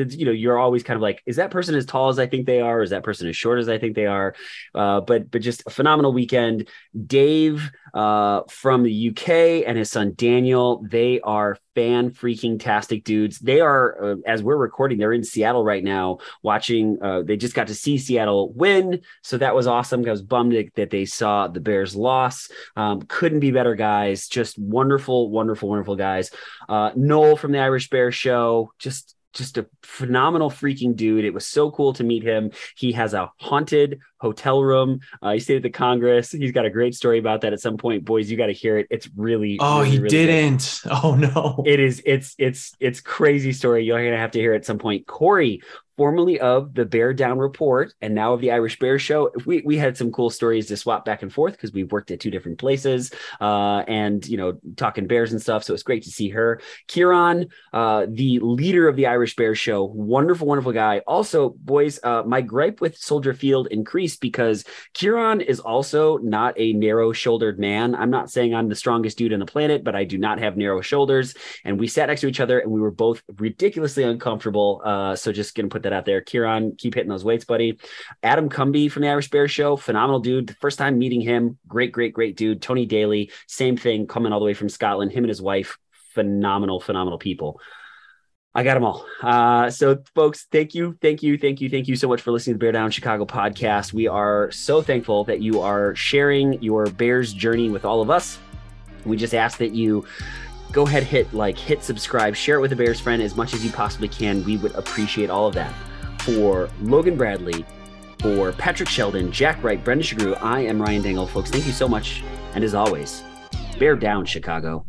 then, you're always kind of like, is that person as tall as I think they are? Or is that person as short as I think they are? But just a phenomenal weekend. Dave from the UK and his son Daniel, they are fan-freaking-tastic dudes. They are, as we're recording, they're in Seattle right now watching. They just got to see Seattle win, so that was awesome. I was bummed that they saw the Bears loss. Couldn't be better guys. Just wonderful, wonderful, wonderful guys. guys. Noel from the Irish Bear Show, just a phenomenal freaking dude. It was so cool to meet him. He has a haunted hotel room. He stayed at the Congress. He's got a great story about that at some point. Boys, you got to hear it. It's really, didn't. Good. Oh no. It is. It's crazy story. You're going to have to hear it at some point. Corey, formerly of the Bear Down Report and now of the Irish Bear Show. We had some cool stories to swap back and forth because we've worked at two different places and, you know, talking bears and stuff. So it's great to see her. Kieran, the leader of the Irish Bear Show. Wonderful, wonderful guy. Also, boys, my gripe with Soldier Field increased because Kieran is also not a narrow shouldered man. I'm not saying I'm the strongest dude on the planet, but I do not have narrow shoulders. And we sat next to each other and we were both ridiculously uncomfortable. So just going to put that out there. Kieran, keep hitting those weights, buddy. Adam Cumby from the Irish Bear Show, phenomenal dude. The first time meeting him, great dude. Tony Daly, same thing, coming all the way from Scotland. Him and his wife, phenomenal people. I got them all. So folks, thank you so much for listening to the Bear Down Chicago podcast. We are so thankful that you are sharing your Bears journey with all of us. We just ask that you go ahead, hit like, hit subscribe, share it with a Bears friend as much as you possibly can. We would appreciate all of that. For Logan Bradley, for Patrick Sheldon, Jack Wright, Brendan Sugrue, I am Ryan Dengel. Folks, thank you so much. And as always, Bear Down, Chicago.